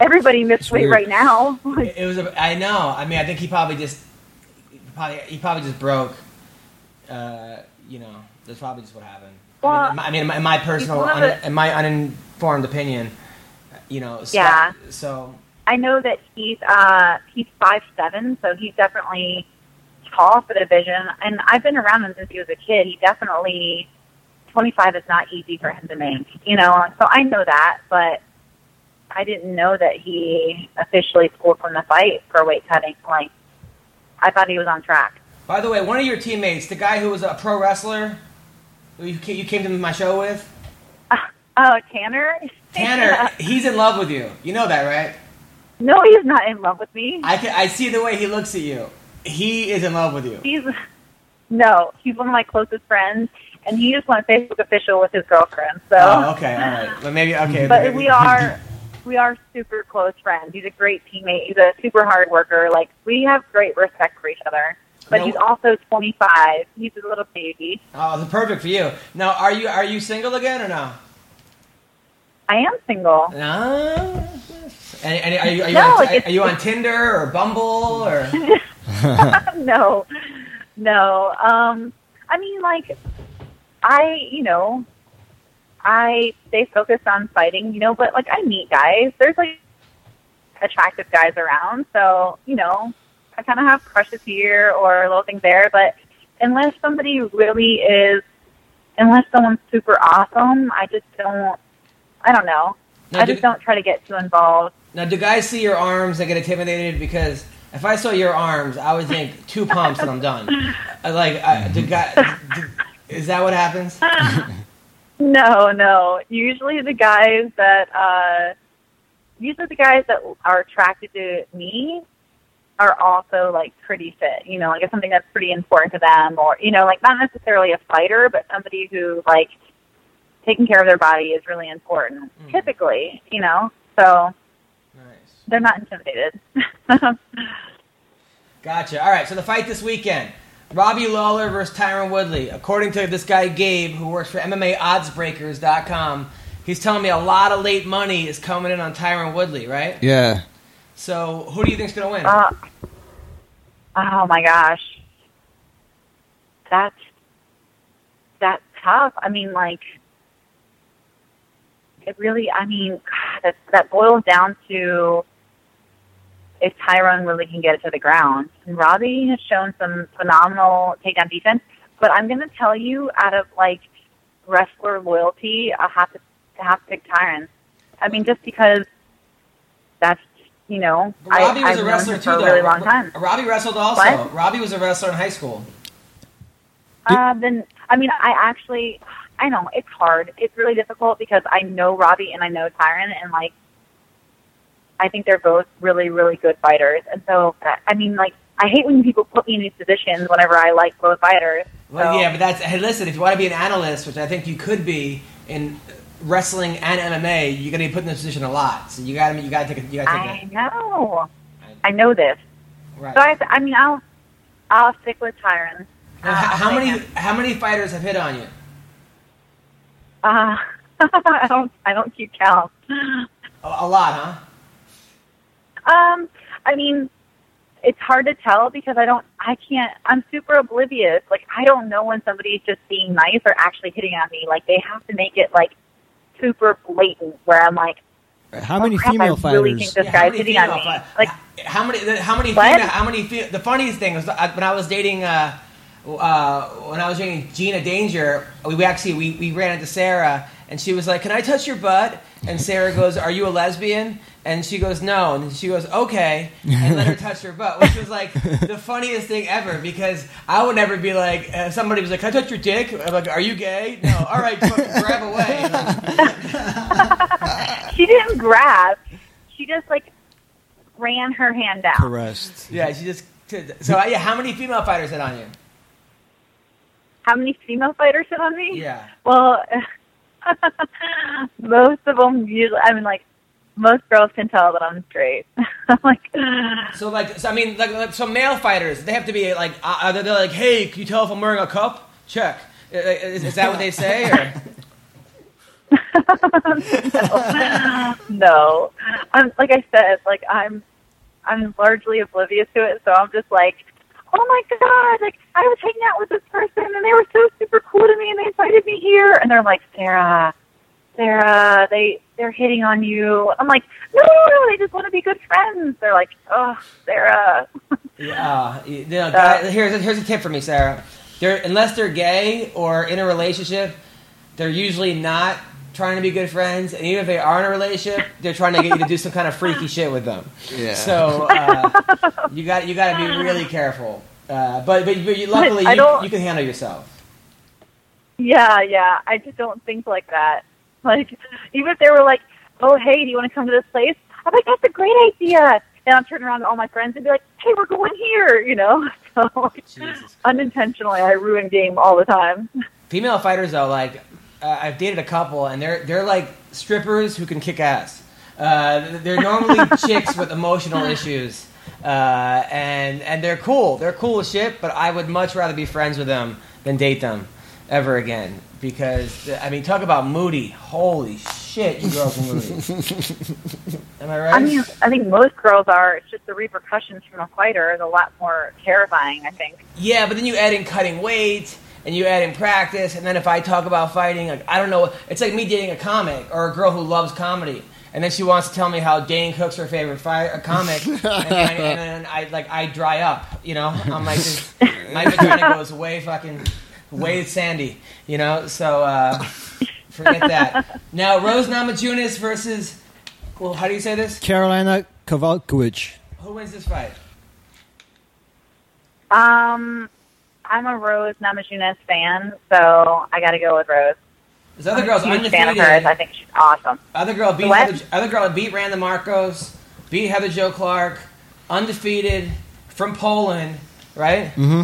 Everybody missed weight right now. It was. I know. I mean, I think he probably just broke. That's probably just what happened. Well, in my personal, in my uninformed opinion, Yeah. So I know that he's 5'7", so he's definitely tall for the division. And I've been around him since he was a kid. He definitely 25 is not easy for him to make. So I know that, but I didn't know that he officially pulled from the fight for weight cutting. I thought he was on track. By the way, one of your teammates, the guy who was a pro wrestler, who you came to my show with? Oh, Tanner? Tanner, he's in love with you. You know that, right? No, he's not in love with me. I see the way he looks at you. He is in love with you. He's one of my closest friends, and he just went Facebook official with his girlfriend. So. Oh, okay, all right. But maybe, okay. But maybe. We are super close friends. He's a great teammate. He's a super hard worker. We have great respect for each other. But he's also 25. He's a little baby. Oh, that's perfect for you. Now, are you single again or no? I am single. No. And are you on Tinder or Bumble or? No. I stay focused on fighting, but I meet guys. There's attractive guys around, so I kind of have crushes here or little things there. But unless somebody really is, unless someone's super awesome, I don't know. Now, I just don't try to get too involved. Now, do guys see your arms and get intimidated? Because if I saw your arms, I would think 2 pumps and I'm done. Is that what happens? No. Usually the guys that are attracted to me are also pretty fit. I guess something that's pretty important to them, or not necessarily a fighter, but somebody who taking care of their body is really important. Typically, so nice. They're not intimidated. Gotcha. All right. So the fight this weekend. Robbie Lawler versus Tyron Woodley. According to this guy, Gabe, who works for MMAOddsBreakers.com, he's telling me a lot of late money is coming in on Tyron Woodley, right? Yeah. So who do you think's going to win? Oh, my gosh. That's tough. That boils down to if Tyron really can get it to the ground. And Robbie has shown some phenomenal takedown defense, but I'm going to tell you, out of wrestler loyalty, I have to pick Tyron. Just because that's Robbie was a wrestler too, though. Really long time. Robbie wrestled also. What? Robbie was a wrestler in high school. I know it's hard. It's really difficult because I know Robbie and I know Tyron, and I think they're both really, really good fighters. And so, I mean, like, I hate when people put me in these positions whenever I like both fighters. Well, so. Yeah, but that's, hey, listen, if you want to be an analyst, which I think you could be in wrestling and MMA, you're going to be put in this position a lot. So you got to take it. I know this. Right. So I'll stick with Tyron. Now, how many fighters have hit on you? I don't keep count. A lot, huh? I mean, it's hard to tell because I'm super oblivious. Like, I don't know when somebody's just being nice or actually hitting on me. Like, they have to make it, like, super blatant where I'm like, how many female fighters? I really think this guy's hitting on me. Like, how many the funniest thing was when I was dating, Gina Danger, we ran into Sarah, and she was like, "Can I touch your butt?" And Sarah goes, "Are you a lesbian?" And she goes, "No." And she goes, "Okay," and let her touch her butt, which was like the funniest thing ever, because I would never be like, somebody was like, "Can I touch your dick?" I'm like, "Are you gay?" "No." "All right, fucking grab away." She didn't grab. She just like ran her hand out. Caressed. Yeah, she just. So yeah, how many female fighters hit on you? How many female fighters hit on me? Yeah. Well. Most of them usually. I mean, like, most girls can tell that I'm straight. I'm so male fighters, they have to be like, they're like, "Hey, can you tell if I'm wearing a cup?" Check. Is that what they say? Or? No. I'm largely oblivious to it, so I'm just like, "Oh my God, like, I was hanging out with this person and they were so super cool to me and they invited me here." And they're like, Sarah, they're hitting on you. I'm like, no, they just want to be good friends. They're like, "Oh, Sarah." Yeah. Here's a tip for me, Sarah. Unless they're gay or in a relationship, they're usually not trying to be good friends. And even if they are in a relationship, they're trying to get you to do some kind of freaky shit with them. Yeah. So you got to be really careful. But luckily you can handle yourself. Yeah. I just don't think like that. Like, even if they were like, "Oh, hey, do you want to come to this place?" I'm like, "That's a great idea." And I'll turn around to all my friends and be like, "Hey, we're going here," you know? So, like, unintentionally, I ruin game all the time. Female fighters, though, like, I've dated a couple, and they're like strippers who can kick ass. They're normally chicks with emotional issues. And they're cool. They're cool as shit, but I would much rather be friends with them than date them ever again. Because, I mean, talk about moody. Holy shit, you girls are moody. Am I right? I mean, I think most girls are. It's just the repercussions from a fighter is a lot more terrifying, I think. Yeah, but then you add in cutting weight, and you add in practice, and then if I talk about fighting, like, I don't know. It's like me dating a comic or a girl who loves comedy. And then she wants to tell me how Dane Cook's her favorite comic, and then I dry up, you know. I'm like, my vagina goes way sandy, you know. So forget that. Now, Rose Namajunas versus, well, how do you say this? Karolina Kowalkiewicz. Who wins this fight? I'm a Rose Namajunas fan, so I got to go with Rose. This other girl's undefeated. I think she's awesome. Other girl beat Randa Marcos, beat Heather Jo Clark, undefeated from Poland, right? Mm-hmm.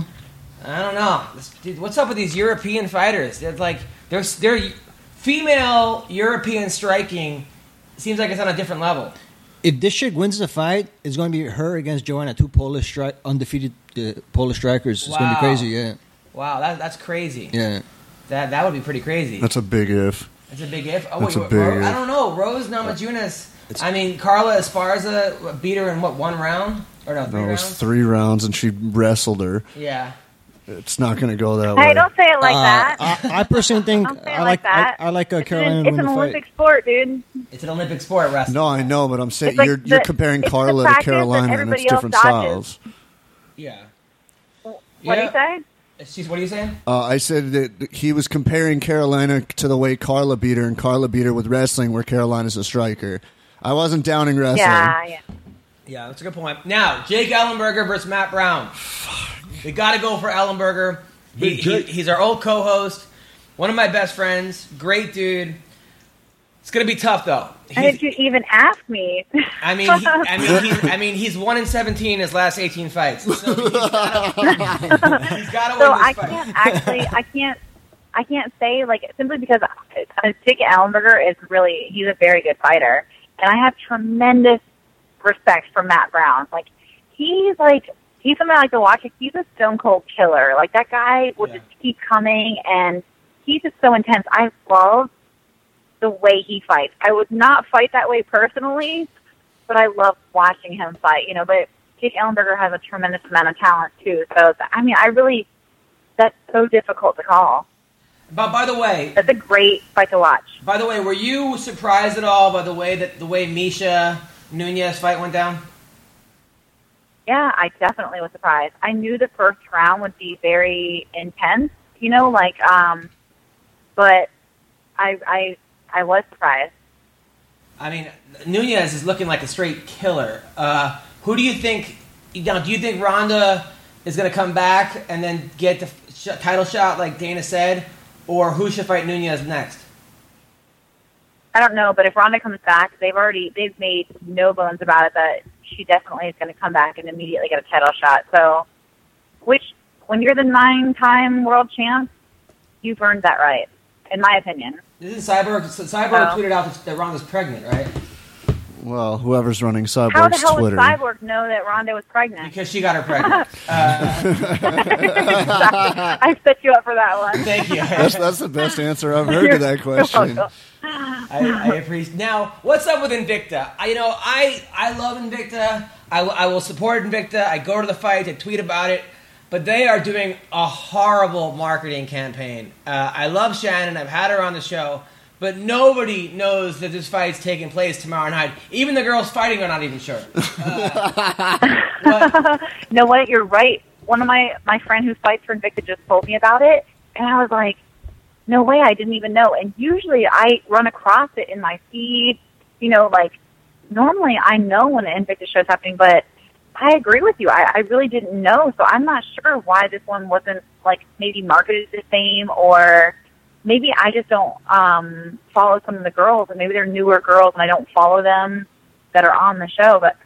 I don't know. Dude, what's up with these European fighters? They're like, they're female European striking seems like it's on a different level. If this chick wins the fight, it's going to be her against Joanna, two Polish undefeated Polish strikers. It's going to be crazy, yeah. Wow, that's crazy. Yeah. That would be pretty crazy. That's a big if. That's a big if? Oh, wait, big if. I don't know. Rose Namajunas. Carla Esparza beat her in, what, one round? Or no, three rounds? No, it was three rounds, and she wrestled her. Yeah. It's not going to go that way. Hey, don't say it like that. I personally think I like Carolina to win the fight. It's an Olympic sport, dude. It's an Olympic sport, wrestling. No, I know, but I'm saying like you're comparing Carla to Carolina, and it's different styles. Yeah. What do you say? What are you saying? I said that he was comparing Carolina to the way Carla beat her, and Carla beat her with wrestling, where Carolina's a striker. I wasn't downing wrestling. Yeah, that's a good point. Now, Jake Ellenberger versus Matt Brown. We got to go for Ellenberger. He's our old co-host, one of my best friends, great dude. It's going to be tough, though. How did you even ask me? I mean, he's 1-17 in his last 18 fights. So he's got to win. So I can't say, like, simply because Jake Ellenberger is really, he's a very good fighter. And I have tremendous respect for Matt Brown. He's something I like to watch. He's a stone cold killer. Like, that guy will just keep coming, and he's just so intense. I love the way he fights. I would not fight that way personally, but I love watching him fight, you know. But Jake Ellenberger has a tremendous amount of talent, too. So, I mean, that's so difficult to call. But by the way, that's a great fight to watch. By the way, were you surprised at all by the way Miesha Nunez fight went down? Yeah, I definitely was surprised. I knew the first round would be very intense, you know, but I was surprised. I mean, Nunez is looking like a straight killer. Who do you think? Do you think Ronda is going to come back and then get the title shot, like Dana said, or who should fight Nunez next? I don't know, but if Ronda comes back, they've made no bones about it that she definitely is going to come back and immediately get a title shot. So, when you're the 9-time world champ, you've earned that right, in my opinion. Isn't Cyborg? Cyborg tweeted out that Ronda's pregnant, right? Well, whoever's running Cyborg's Twitter. How the hell would Cyborg know that Ronda was pregnant? Because she got her pregnant. I set you up for that one. Thank you. That's the best answer I've heard to that question. I appreciate. Now, what's up with Invicta? I love Invicta. I will support Invicta. I go to the fight. I tweet about it. But they are doing a horrible marketing campaign. I love Shannon. I've had her on the show. But nobody knows that this fight's taking place tomorrow night. Even the girls fighting are not even sure. You know what? You're right. One of my friend who fights for Invicta just told me about it, and I was like, no way, I didn't even know. And usually I run across it in my feed. You know, like, normally I know when the Invicta show's happening, but I agree with you. I really didn't know, so I'm not sure why this one wasn't, like, maybe marketed the same, or... maybe I just don't follow some of the girls, and maybe they're newer girls, and I don't follow them that are on the show. But,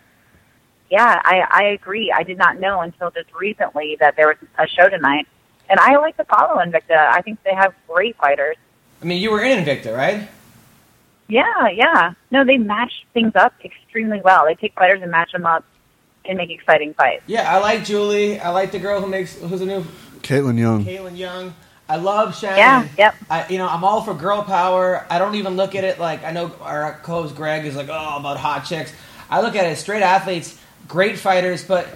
yeah, I agree. I did not know until just recently that there was a show tonight. And I like to follow Invicta. I think they have great fighters. I mean, you were in Invicta, right? Yeah. No, they match things up extremely well. They take fighters and match them up and make exciting fights. Yeah, I like Julie. I like the girl who's a new... Caitlin Young. I love Shannon. Yeah, yep. I'm all for girl power. I don't even look at it like, I know our co-host Greg is like, oh, about hot chicks. I look at it as straight athletes, great fighters, but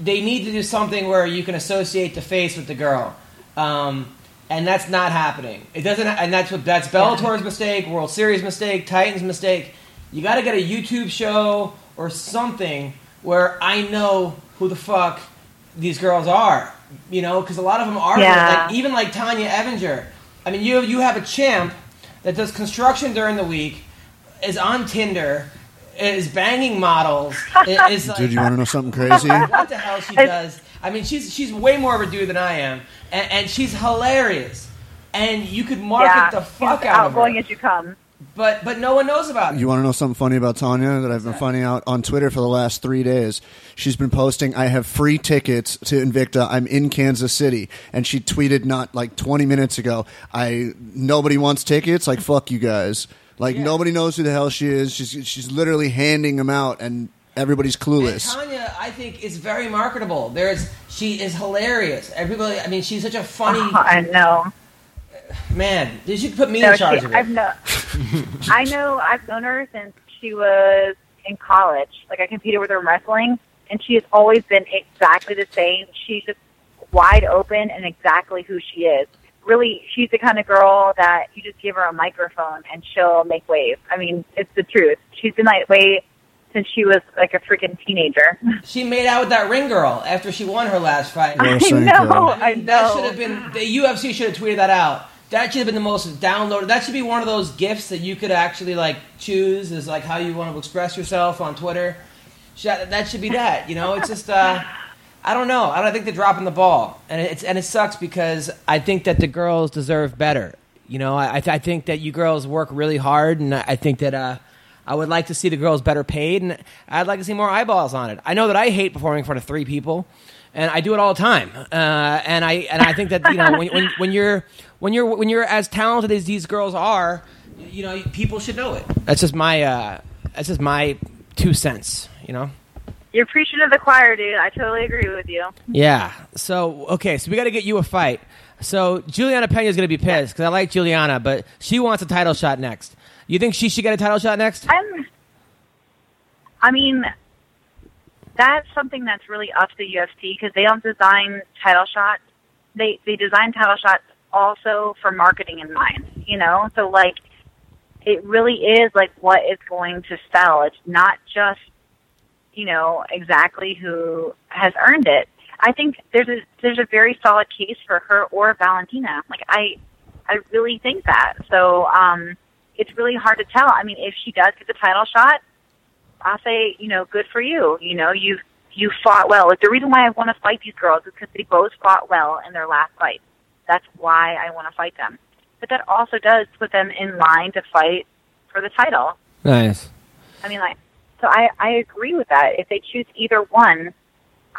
they need to do something where you can associate the face with the girl. And that's not happening. It doesn't, and that's Bellator's mistake, World Series mistake, Titans mistake. You got to get a YouTube show or something where I know who the fuck these girls are. You know, because a lot of them are like Tanya Evinger. I mean, you have a champ that does construction during the week, is on Tinder, is banging models. Is dude, like, you want to know something crazy? What the hell she does? I mean, she's way more of a dude than I am, and she's hilarious. And you could market the fuck out of her. Outgoing as you come. But no one knows about it. You want to know something funny about Tanya that I've been finding out on Twitter for the last 3 days? She's been posting, I have free tickets to Invicta. I'm in Kansas City. And she tweeted not like 20 minutes ago, nobody wants tickets? Like, fuck you guys. Like, nobody knows who the hell she is. She's literally handing them out, and everybody's clueless. And Tanya, I think, is very marketable. She is hilarious. Everybody, I mean, she's such a funny... Oh, I know. Man, you should put me in charge of it. I've known her since she was in college. Like, I competed with her in wrestling, and she has always been exactly the same. She's just wide open and exactly who she is. Really, she's the kind of girl that you just give her a microphone and she'll make waves. I mean, it's the truth. She's been that way since she was like a freaking teenager. She made out with that ring girl after she won her last fight. I know. That should have been, the UFC should have tweeted that out. That should have been the most downloaded. That should be one of those gifts that you could actually like choose as like how you want to express yourself on Twitter. That should be that. You know, it's just I don't know. I think they're dropping the ball, and it sucks because I think that the girls deserve better. You know, I think that you girls work really hard, and I think that I would like to see the girls better paid, and I'd like to see more eyeballs on it. I know that I hate performing in front of three people, and I do it all the time. And I think that, you know, when you're as talented as these girls are, you know, people should know it. That's just my 2 cents. You know, you're preaching to the choir, dude. I totally agree with you. Yeah. So okay, so we got to get you a fight. So Juliana Pena's going to be pissed because I like Juliana, but she wants a title shot next. You think she should get a title shot next? I mean, that's something that's really up to the UFC because they don't design title shots. They design title shots also for marketing in mind, you know? So, like, it really is, like, what it's going to sell. It's not just, you know, exactly who has earned it. I think there's a very solid case for her or Valentina. Like, I really think that. So it's really hard to tell. I mean, if she does get the title shot, I'll say, you know, good for you. You know, you fought well. Like, the reason why I want to fight these girls is because they both fought well in their last fight. That's why I want to fight them. But that also does put them in line to fight for the title. Nice. I mean, like, so I agree with that. If they choose either one,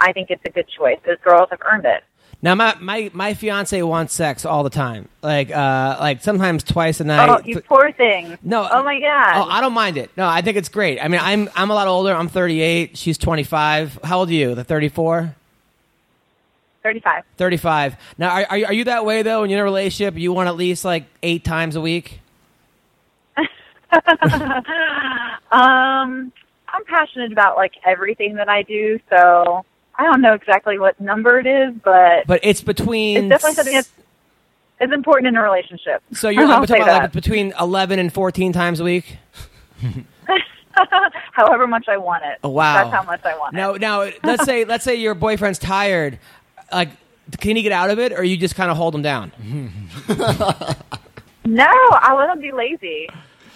I think it's a good choice. Those girls have earned it. Now, my fiance wants sex all the time. Like sometimes twice a night. Oh, you poor thing. No. Oh my god. Oh, I don't mind it. No, I think it's great. I mean, I'm a lot older. I'm 38. She's 25. How old are you? The 34. 35. 35. Now, are you that way though? When you're in a relationship, you want at least like 8 times a week. I'm passionate about like everything that I do, so. I don't know exactly what number it is, but it's between. It's definitely something that's important in a relationship. So you're talking about like between 11 and 14 times a week. However much I want it. Oh, wow, that's how much I want it. Now let's say your boyfriend's tired. Like, can he get out of it, or you just kind of hold him down? No, I let him be lazy.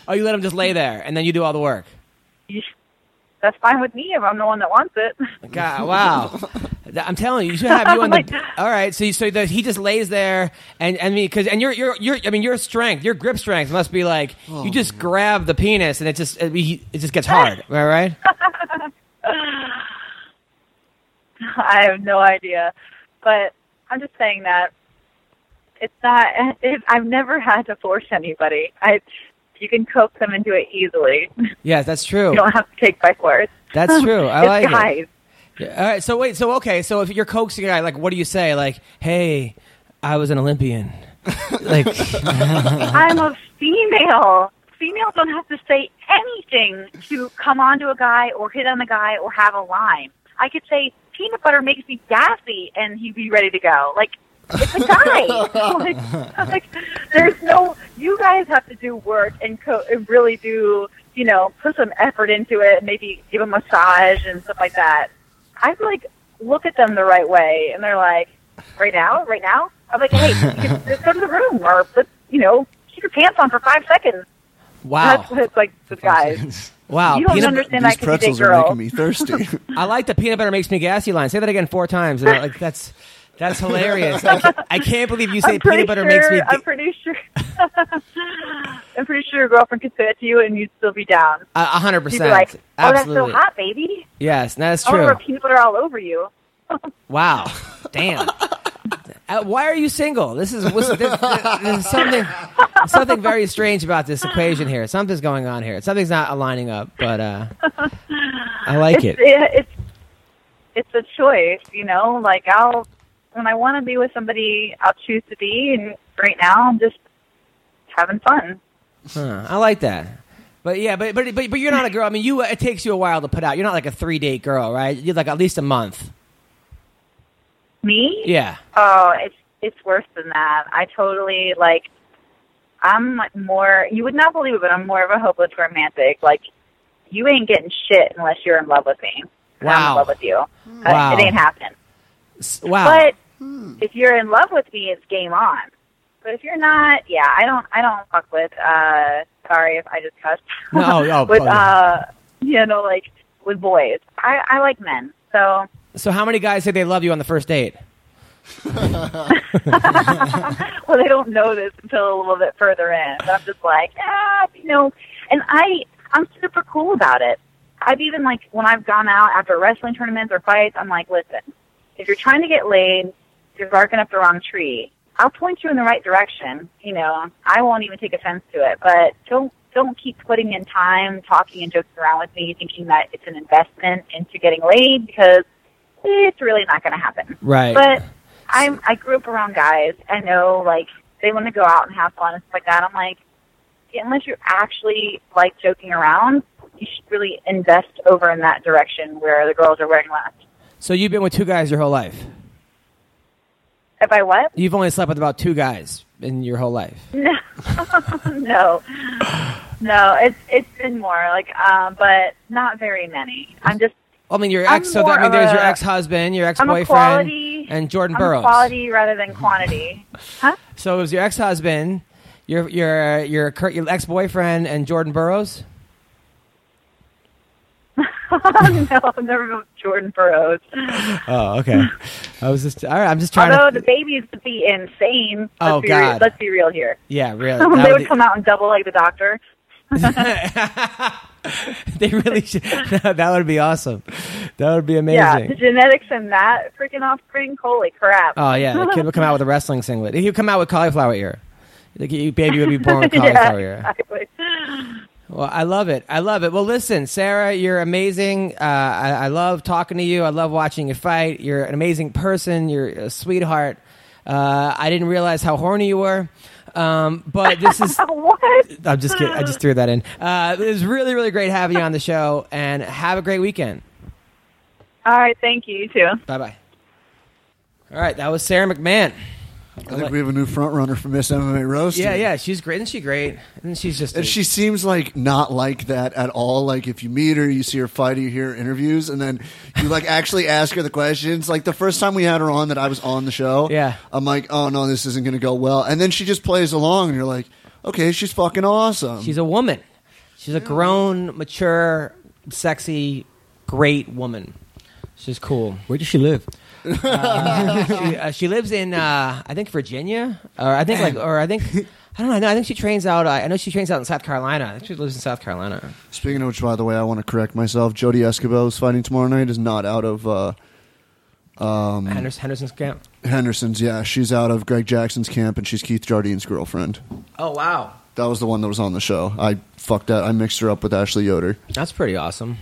Oh, you let him just lay there, and then you do all the work. That's fine with me if I'm the one that wants it. God, wow. I'm telling you, you should have you on the. All right, so he just lays there, and your strength, your grip strength must be like you just grab the penis and it just gets hard. Am I right? I have no idea, but I'm just saying that it's not. I've never had to force anybody. You can coax them into it easily. Yes, that's true. You don't have to take by force. That's true. I like guys. It. Yeah. All right. So wait. So okay. So if you're coaxing a guy, like, what do you say? Like, hey, I was an Olympian. Like, I'm a female. Females don't have to say anything to come onto a guy or hit on a guy or have a line. I could say peanut butter makes me gassy, and he'd be ready to go. Like. It's a guy. Like, there's no. You guys have to do work and really do, you know, put some effort into it. And maybe give a massage and stuff like that. I like look at them the right way, and they're like, right now. I'm like, hey, just go to the room, or put, you know, keep your pants on for 5 seconds. Wow, that's what it's like with guys. Wow, you don't understand. These pretzels are making me thirsty. I like the peanut butter makes me gassy line. Say that again 4 times. And like that's. That's hilarious. I can't believe you say peanut butter makes me... I'm pretty sure your girlfriend could say it to you and you'd still be down. 100%. You'd be like, oh, absolutely. That's so hot, baby. Yes, that's true. I'll peanut butter all over you. Wow. Damn. Why are you single? This is something very strange about this equation here. Something's going on here. Something's not aligning up, but I like it. It's a choice, you know? Like, when I want to be with somebody, I'll choose to be, and right now I'm just having fun. Huh, I like that, but yeah, but you're not a girl. I mean, it takes you a while to put out. You're not like a 3-date girl, right? You're like at least a month. Me? Yeah. Oh, it's worse than that. I totally like. I'm more. You would not believe it, but I'm more of a hopeless romantic. Like, you ain't getting shit unless you're in love with me. Wow. I'm in love with you. Wow. It ain't happening. Wow. But if you're in love with me, it's game on. But if you're not, yeah, I don't fuck with. Sorry if I just cussed. No, with you know, like with boys, I like men. So how many guys say they love you on the first date? Well, they don't know this until a little bit further in. I'm just like, and I'm super cool about it. I've even, like, when I've gone out after wrestling tournaments or fights, I'm like, listen, if you're trying to get laid, you're barking up the wrong tree. I'll point you in the right direction. You know, I won't even take offense to it, but don't keep putting in time, talking and joking around with me, thinking that it's an investment into getting laid, because it's really not going to happen. Right. But I grew up around guys. I know, like, they want to go out and have fun and stuff like that. I'm like, unless you actually like joking around, you should really invest over in that direction where the girls are wearing less. So you've been with two guys your whole life? Have I what? You've only slept with about two guys in your whole life. No. No. It's been more, like, but not very many. I'm just... I mean, there's your ex-husband, your ex-boyfriend, and Jordan Burroughs. I'm quality rather than quantity. Huh? So it was your ex-husband, your ex-boyfriend, and Jordan Burroughs? No, I've never been with Jordan Burroughs. Oh, okay. I was just I'm just trying. Although the babies would be insane. Oh God! Let's be real here. Yeah, really. They would come out and double like the doctor. They really should. No, that would be awesome. That would be amazing. Yeah, the genetics in that freaking offspring. Holy crap! Oh yeah, the kid would come out with a wrestling singlet. He would come out with cauliflower ear. The baby would be born with cauliflower ear. Exactly. Well, I love it. Well, listen, Sara, you're amazing. I love talking to you. I love watching you fight. You're an amazing person. You're a sweetheart. I didn't realize how horny you were. But this is... What? I'm just kidding. I just threw that in. It was really, really great having you on the show, and have a great weekend. All right. Thank you. You too. Bye-bye. All right. That was Sara McMann. I think we have a new front runner for Miss MMA Roasted. Yeah, she's great. Isn't she great? And she's just... And she seems like not like that at all. Like, if you meet her, you see her fight, you hear interviews, and then you, like, actually ask her the questions. Like, the first time we had her on that I was on the show, yeah, I'm like, oh, no, this isn't going to go well. And then she just plays along, and you're like, okay, she's fucking awesome. She's a woman. She's a grown, mature, sexy, great woman. She's cool. Where does she live? She lives in I think Virginia, I think she trains out. I know she trains out in South Carolina. I think she lives in South Carolina. Speaking of which, by the way, I want to correct myself. Jody Escobo's fighting tomorrow night is not out of Henderson's camp. Henderson's, yeah, she's out of Greg Jackson's camp, and she's Keith Jardine's girlfriend. Oh wow, that was the one that was on the show. I fucked that. I mixed her up with Ashley Yoder. That's pretty awesome.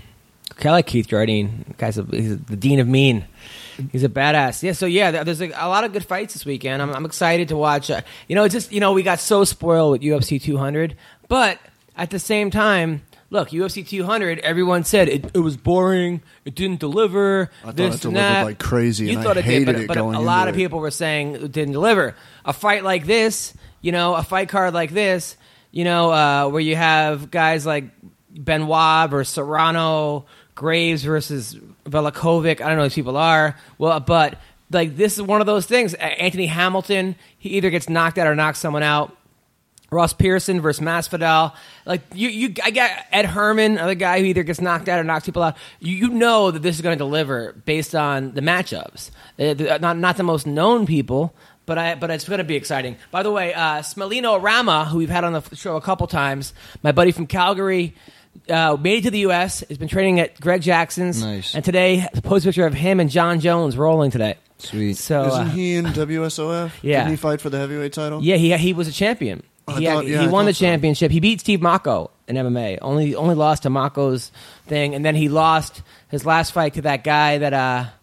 Okay, I like Keith Jardine. He's the dean of mean. He's a badass. Yeah, so yeah, there's a lot of good fights this weekend. I'm excited to watch. We got so spoiled with UFC 200. But at the same time, look, UFC 200, everyone said it was boring. It didn't deliver. I thought it delivered like crazy. You thought it did, but a lot of people were saying it didn't deliver. A fight like this, a fight card like this, where you have guys like Benoit versus Serrano, Graves versus Velakovic. I don't know who these people are. Well, but like this is one of those things. Anthony Hamilton, he either gets knocked out or knocks someone out. Ross Pearson versus Masvidal. Like I got Ed Herman, another guy who either gets knocked out or knocks people out. You know that this is going to deliver based on the matchups. Not the most known people, but it's going to be exciting. By the way, Smelino Rama, who we've had on the show a couple times, my buddy from Calgary. Made it to the U.S. He's been training at Greg Jackson's. Nice. And today, post picture of him and John Jones rolling today. Sweet. So, isn't he in WSOF? Yeah. Didn't he fight for the heavyweight title? Yeah, he was a champion. He won the championship. He beat Steve Mako in MMA. Only lost to Mako's thing, and then he lost his last fight to that guy that.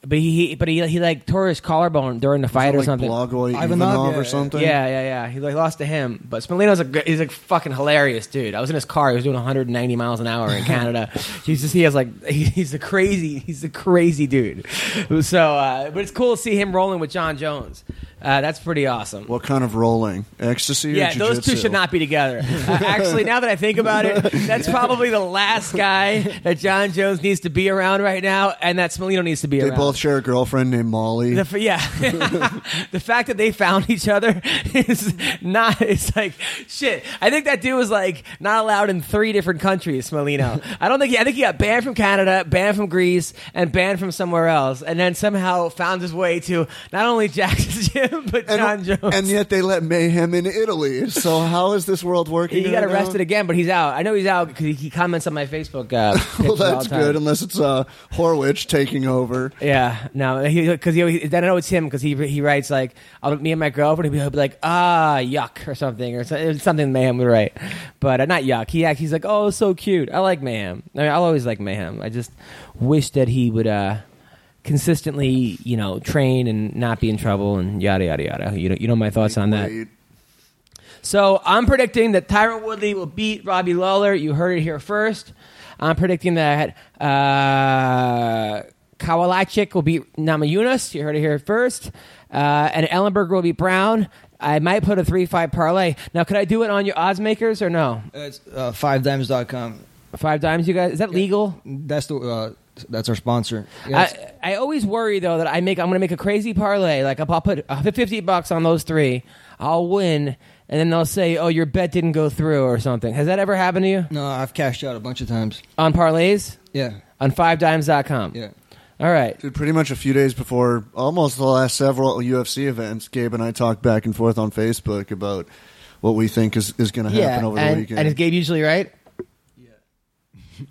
But he like tore his collarbone during the fight or something. Blagoy Ivanov or something. Yeah. He lost to him. But Smolino's he's a fucking hilarious dude. I was in his car. He was doing 190 miles an hour in Canada. He's a crazy dude. So, but it's cool to see him rolling with John Jones. That's pretty awesome. What kind of rolling? Ecstasy or jiu-jitsu? Yeah, those two should not be together. Actually, now that I think about it, that's probably the last guy that John Jones needs to be around right now, and that Smolino needs to be around. They both share a girlfriend named Molly. The fact that they found each other is not... It's like, shit. I think that dude was like not allowed in 3 different countries, Smolino. I think he got banned from Canada, banned from Greece, and banned from somewhere else, and then somehow found his way to not only Jackson's gym, but John Jones. And yet they let Mayhem in Italy. So how is this world working? He got arrested again, but he's out. I know he's out because he comments on my Facebook. Well, that's good, unless it's Horwich taking over. Yeah, no, because then I know it's him because he writes like, me and my girlfriend, he'll be like, yuck, or something Mayhem would write. But not yuck. He's like, oh, so cute. I like Mayhem. I mean, I'll always like Mayhem. I just wish that he would... consistently, train and not be in trouble and yada, yada, yada. You know my thoughts on that. So I'm predicting that Tyron Woodley will beat Robbie Lawler. You heard it here first. I'm predicting that Kowalczyk will beat Namajunas. You heard it here first. And Ellenberger will beat Brown. I might put a 3-5 parlay. Now, could I do it on your odds makers or no? It's 5dimes.com. 5 dimes, you guys? Is that legal? That's our sponsor. Yes. I always worry though that I'm going to make a crazy parlay. Like I'll put $50 on those 3, I'll win, and then they'll say, "Oh, your bet didn't go through" or something. Has that ever happened to you? No, I've cashed out a bunch of times on parlays. Yeah, on 5dimes.com. Yeah. All right. Dude, pretty much a few days before almost the last several UFC events, Gabe and I talked back and forth on Facebook about what we think is going to happen over the weekend. And is Gabe usually right?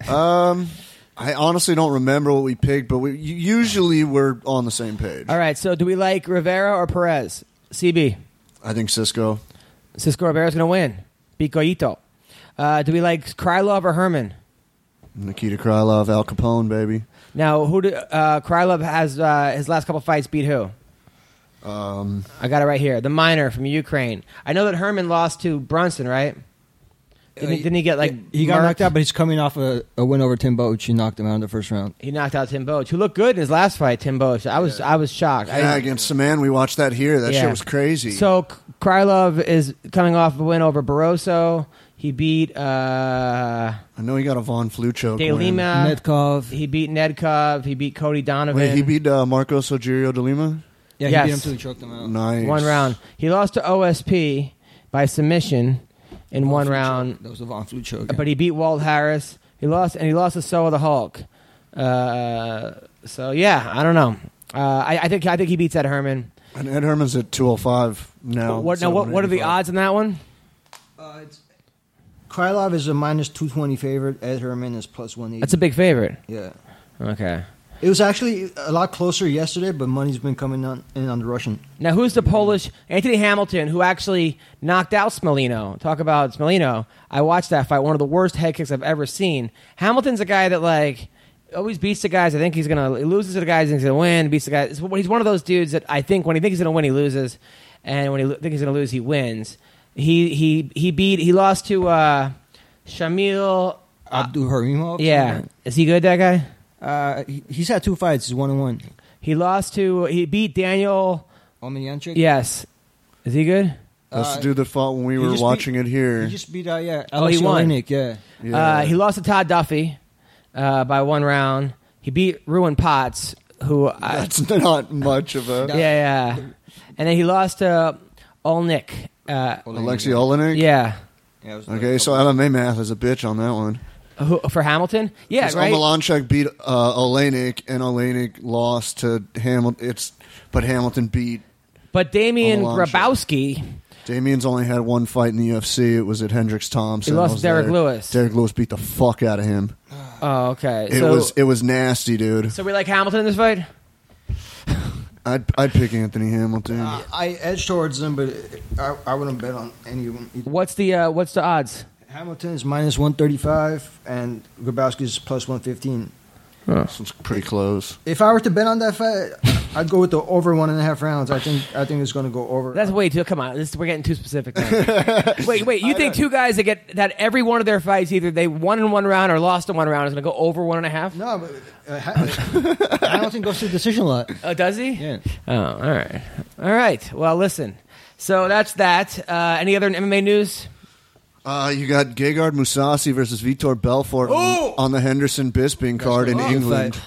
Yeah. I honestly don't remember what we picked, but we usually were on the same page. All right, so do we like Rivera or Perez? CB? I think Cisco. Cisco Rivera's going to win. Beat Goyito. Do we like Krylov or Herman? Nikita Krylov, Al Capone, baby. Now, who do Krylov has his last couple fights beat who? I got it right here. The minor from Ukraine. I know that Herman lost to Brunson, right? Didn't he get like... He got knocked out, but he's coming off a win over Tim Boach. He knocked him out in the first round. He knocked out Tim Boach, who looked good in his last fight, Tim Boach. I was shocked. Yeah, against Saman, we watched that here. That shit was crazy. So Krylov is coming off a win over Barroso. He beat... I know he got a Von Fluchok De Lima. Nedkov. He beat Nedkov. He beat Cody Donovan. Wait, he beat Marcos Rogerio De Lima? Yeah, he beat him till he choked him out. Nice. One round. He lost to OSP by submission... in one round. That was a Von Fluchok. But he beat Walt Harris. He lost to Soa the Hulk. So yeah, I don't know. I think he beats Ed Herman. And Ed Herman's at 205 now. What are the odds on that one? Krylov is a minus 220 favorite. Ed Herman is plus 180. That's a big favorite. Yeah. Okay. It was actually a lot closer yesterday, but money's been coming in on the Russian. Now, who's the Polish? Anthony Hamilton, who actually knocked out Smolino. Talk about Smolino. I watched that fight. One of the worst head kicks I've ever seen. Hamilton's a guy that, always beats the guys. I think he's going to... He loses to the guys, and he's going to win. Beats the guys. He's one of those dudes that I think when he thinks he's going to win, he loses. And when he thinks he's going to lose, he wins. He lost to Shamil... Abduraimov? Yeah. Is he good, that guy? He's had 2 fights. He's 1-1. He beat Daniel Omelianchik. Yes. Is he good? That's the dude that fought when we were watching it here. He just beat Alex Olenek. Yeah. He lost to Todd Duffy by 1 round. He beat Ruan Potts, who that's not much of a yeah. And then he lost to Olenek. Alexei Olenek. Yeah okay, so MMA math is a bitch on that one. For Hamilton? Yeah, right? Omelianchuk beat Olenek, and Olenek lost to Hamilton. But Hamilton beat... But Damian Grabowski... Damian's only had 1 fight in the UFC. It was at Hendricks Thompson. He lost to Derek Lewis. Derek Lewis beat the fuck out of him. Oh, okay. It was nasty, dude. So we like Hamilton in this fight? I'd pick Anthony Hamilton. I edge towards him, but I wouldn't bet on any of them either. What's the odds? Hamilton is minus 135, and Grabowski is plus 115. So it's pretty close. If I were to bet on that fight, I'd go with the over 1.5 rounds. I think it's going to go over. That's way too. Come on, we're getting too specific now. wait. You think two guys that every one of their fights either they won in one round or lost in one round is going to go over 1.5? No, but Hamilton goes to the decision a lot. Oh, does he? Yeah. Oh, all right. Well, listen. So that's that. Any other MMA news? You got Gegard Mousasi versus Vitor Belfort on the Henderson-Bisping card in England.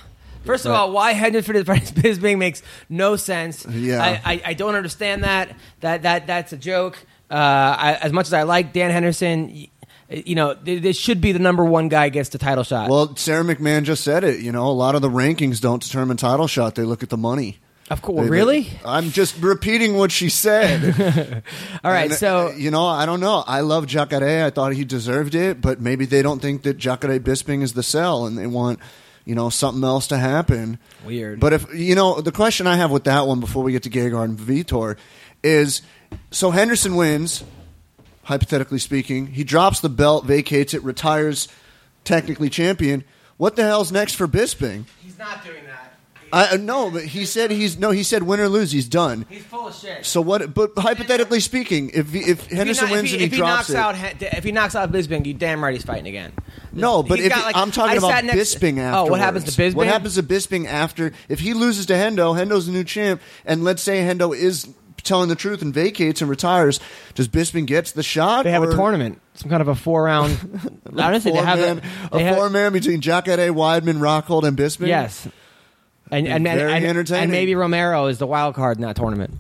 First of all, why Henderson-Bisping makes no sense. Yeah. I don't understand that. That's a joke. As much as I like Dan Henderson, you know, this should be the number one guy gets the title shot. Well, Sara McMann just said it. You know, a lot of the rankings don't determine title shot. They look at the money. Of course, really? I'm just repeating what she said. All right, and, so... You know, I don't know. I love Jacare. I thought he deserved it, but maybe they don't think that Jacare Bisping is the sell, and they want, you know, something else to happen. Weird. But if, you know, the question I have with that one before we get to Gegard and Vitor is, so Henderson wins, hypothetically speaking. He drops the belt, vacates it, retires technically champion. What the hell's next for Bisping? He's not doing that. No, but he said he said win or lose, he's done. He's full of shit. So what? But hypothetically speaking, if Henderson wins and he drops it, if he knocks out Bisping, you damn right he's fighting again. No, but I'm talking about Bisping after. Oh, what happens to Bisping? What happens to Bisping after? If he loses to Hendo, Hendo's the new champ, and let's say Hendo is telling the truth and vacates and retires, does Bisping gets the shot? They have a tournament, some kind of a 4-round. Honestly, a four-man between Jacare, Weidman, Rockhold, and Bisping. Yes. And maybe Romero is the wild card in that tournament.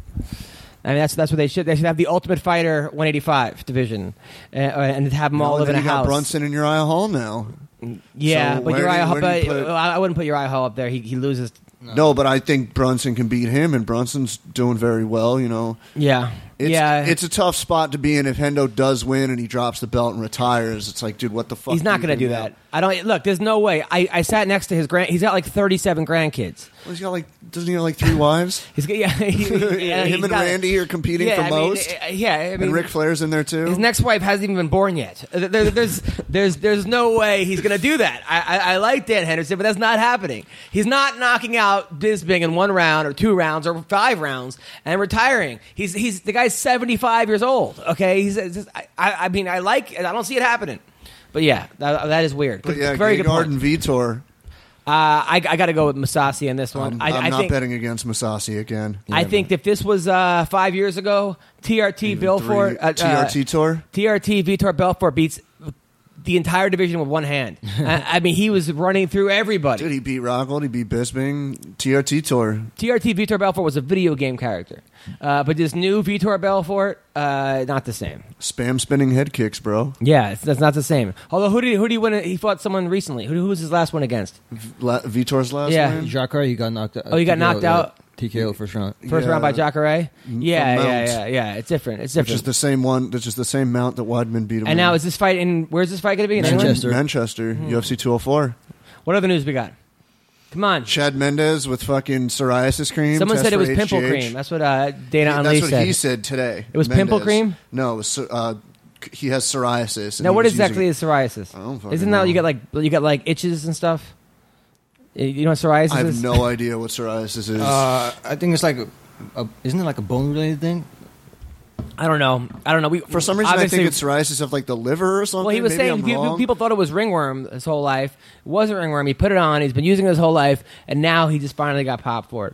I mean, that's what they should. They should have the Ultimate Fighter 185 division, and have them all live in a house. You got Brunson and Uriah Hall now. Yeah, so but Uriah Hall. I wouldn't put Uriah Hall up there. He loses. No, but I think Brunson can beat him, and Brunson's doing very well. You know. Yeah. It's a tough spot to be in if Hendo does win and he drops the belt and retires. It's like, dude, what the fuck? He's not going to do that. Look, there's no way. I sat next to his he's got like 37 grandkids. Well, doesn't he have like 3 wives? Him and Randy are competing for most. And Ric Flair's in there too. His next wife hasn't even been born yet. There's no way he's going to do that. I like Dan Henderson, but that's not happening. He's not knocking out Bisping in 1 round or 2 rounds or 5 rounds and retiring. He's the guy's 75 years old. Okay, I don't see it happening, but yeah, that is weird. But yeah, very good point. Gegard and Vitor. I got to go with Mousasi in this one. I'm not betting against Mousasi again. I think if this was 5 years ago, TRT Vitor Belfort beats the entire division with one hand. I mean, he was running through everybody. Dude, he beat Rockhold, he beat Bisping, TRT Tor. TRT Vitor Belfort was a video game character. But this new Vitor Belfort, not the same. Spam spinning head kicks, bro. Yeah, that's not the same. Although, who did he win? He fought someone recently. Who was his last one against? Vitor's last one? Yeah. Jacare, he got knocked out. Oh, he got knocked out? Yeah. TKO first round. First round by Jacare? Yeah. It's different. It's just the same mount that Weidman beat him. And now is this fight where's this fight going to be? In Manchester. UFC 204. What other news we got? Come on. Chad Mendes with fucking psoriasis cream. Someone said it was pimple cream. That's what Dana Unleashed said. That's what he said today. It was Mendes. Pimple cream? No, it was he has psoriasis. Now, what exactly is psoriasis? I don't fucking know. Isn't that you got like itches and stuff? You know what psoriasis is? I have no idea what psoriasis is. I think it's like, isn't it like a bone-related thing? I don't know. For some reason, I think it's psoriasis of like the liver or something. Well, he was saying people thought it was ringworm his whole life. It wasn't ringworm. He put it on. He's been using it his whole life, and now he just finally got popped for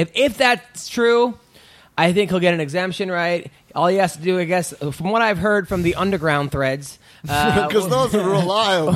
it. If that's true, I think he'll get an exemption, right? All he has to do, I guess, from what I've heard from the underground threads... Because those are reliable.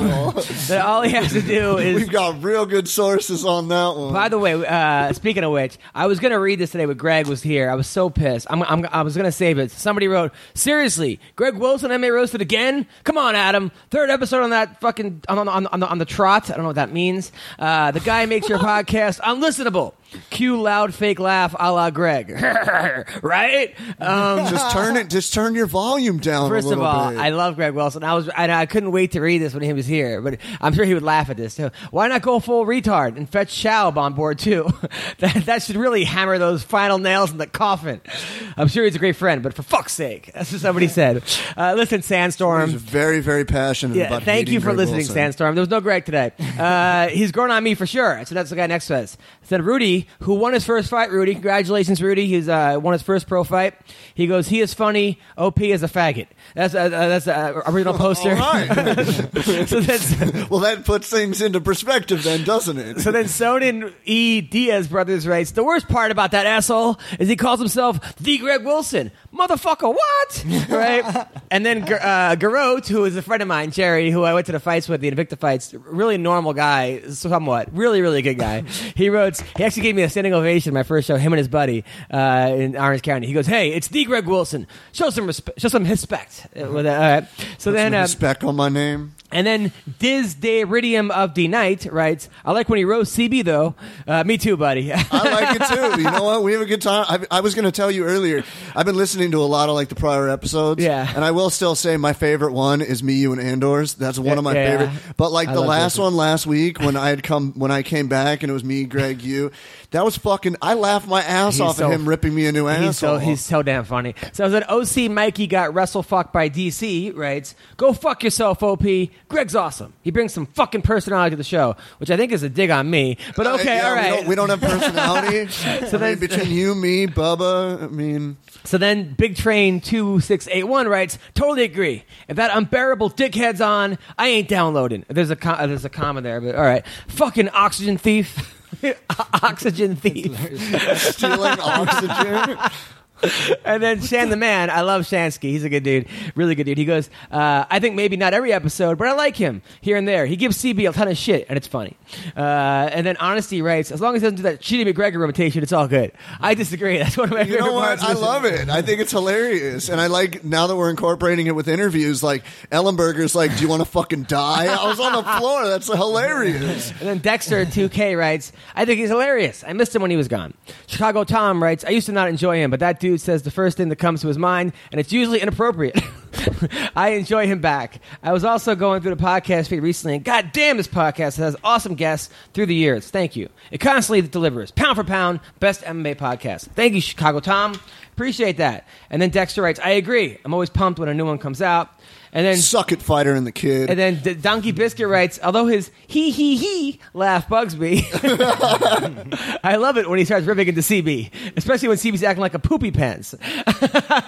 All he has to do is... We've got real good sources on that one. By the way, speaking of which, I was going to read this today, but Greg was here. I was so pissed. I was going to save it. Somebody wrote, seriously, Greg Wilson, MMA Roasted again? Come on, Adam. 3rd episode on that fucking... on the trot. I don't know what that means. The guy makes your podcast unlistenable. Cue loud fake laugh a la Greg. Right? Just turn your volume down a little bit. First of all, I love Greg Wilson. I couldn't wait to read this when he was here, but I'm sure he would laugh at this. So why not go full retard and fetch Schaub on board too? that should really hammer those final nails in the coffin. I'm sure he's a great friend, but for fuck's sake. That's just somebody said. Listen, Sandstorm. He's very, very passionate about thank you for Greg listening, Wilson. Sandstorm. There was no Greg today. He's grown on me for sure. So that's the guy next to us. Then Rudy, who won his first fight. Rudy, congratulations, Rudy. He's won his first pro fight. He goes, he is funny. OP is a faggot. That's an original poster. All right. So that's, well, that puts things into perspective then, doesn't it? So then Sonin E. Diaz Brothers writes, the worst part about that asshole is he calls himself the Greg Wilson. Motherfucker, what? Right? And then Garot, who is a friend of mine, Jerry, who I went to the fights with, the Invicta fights, really normal guy, somewhat. Really, really good guy. He actually gave me a standing ovation my first show, him and his buddy in Orange County. He goes, hey, it's the Greg Wilson. Show some respect. All right. So then, some respect on my name. And then Diz De Iridium of the Night writes, I like when he roasts CB, though. Me too, buddy. I like it, too. You know what? We have a good time. I was going to tell you earlier, I've been listening to a lot of the prior episodes. Yeah. And I will still say my favorite one is Me, You, and Andor's. That's one of my favorite. Yeah. But the last one last week when I came back and it was me, Greg, you, that was fucking... I laughed my ass off at him ripping me a new asshole. He's so damn funny. So I was at OC Mikey got wrestle-fucked by DC, writes, go fuck yourself, OP. Greg's awesome. He brings some fucking personality to the show, which I think is a dig on me. But okay, all right. We don't have personality. So then, between you, me, Bubba, So then Big Train 2681 writes, totally agree. If that unbearable dickhead's on, I ain't downloading. There's a comma there, but all right. Fucking oxygen thief. Oxygen thief. Stealing oxygen. And then Shan the Man, I love Shansky. He's a good dude, really good dude. He goes, I think maybe not every episode, but I like him here and there. He gives CB a ton of shit, and it's funny. And then Honesty writes, as long as he doesn't do that shitty McGregor rotation, it's all good. I disagree. That's one of my favorite parts. I love it. I think it's hilarious, and I like now that we're incorporating it with interviews. Like Ellenberger's like, do you want to fucking die? I was on the floor. That's hilarious. And then Dexter 2K writes, I think he's hilarious. I missed him when he was gone. Chicago Tom writes, I used to not enjoy him, but that dude says the first thing that comes to his mind, and it's usually inappropriate. I enjoy him back. I was also going through the podcast feed recently, and goddamn, this podcast has awesome guests through the years. Thank you. It constantly delivers. Pound for pound, best MMA podcast. Thank you, Chicago Tom. Appreciate that. And then Dexter writes, I agree. I'm always pumped when a new one comes out. And then Suck It Fighter and the Kid. And then Donkey Biscuit writes, although his he laugh bugs me, I love it when he starts ripping into CB, especially when CB's acting like a poopy pants.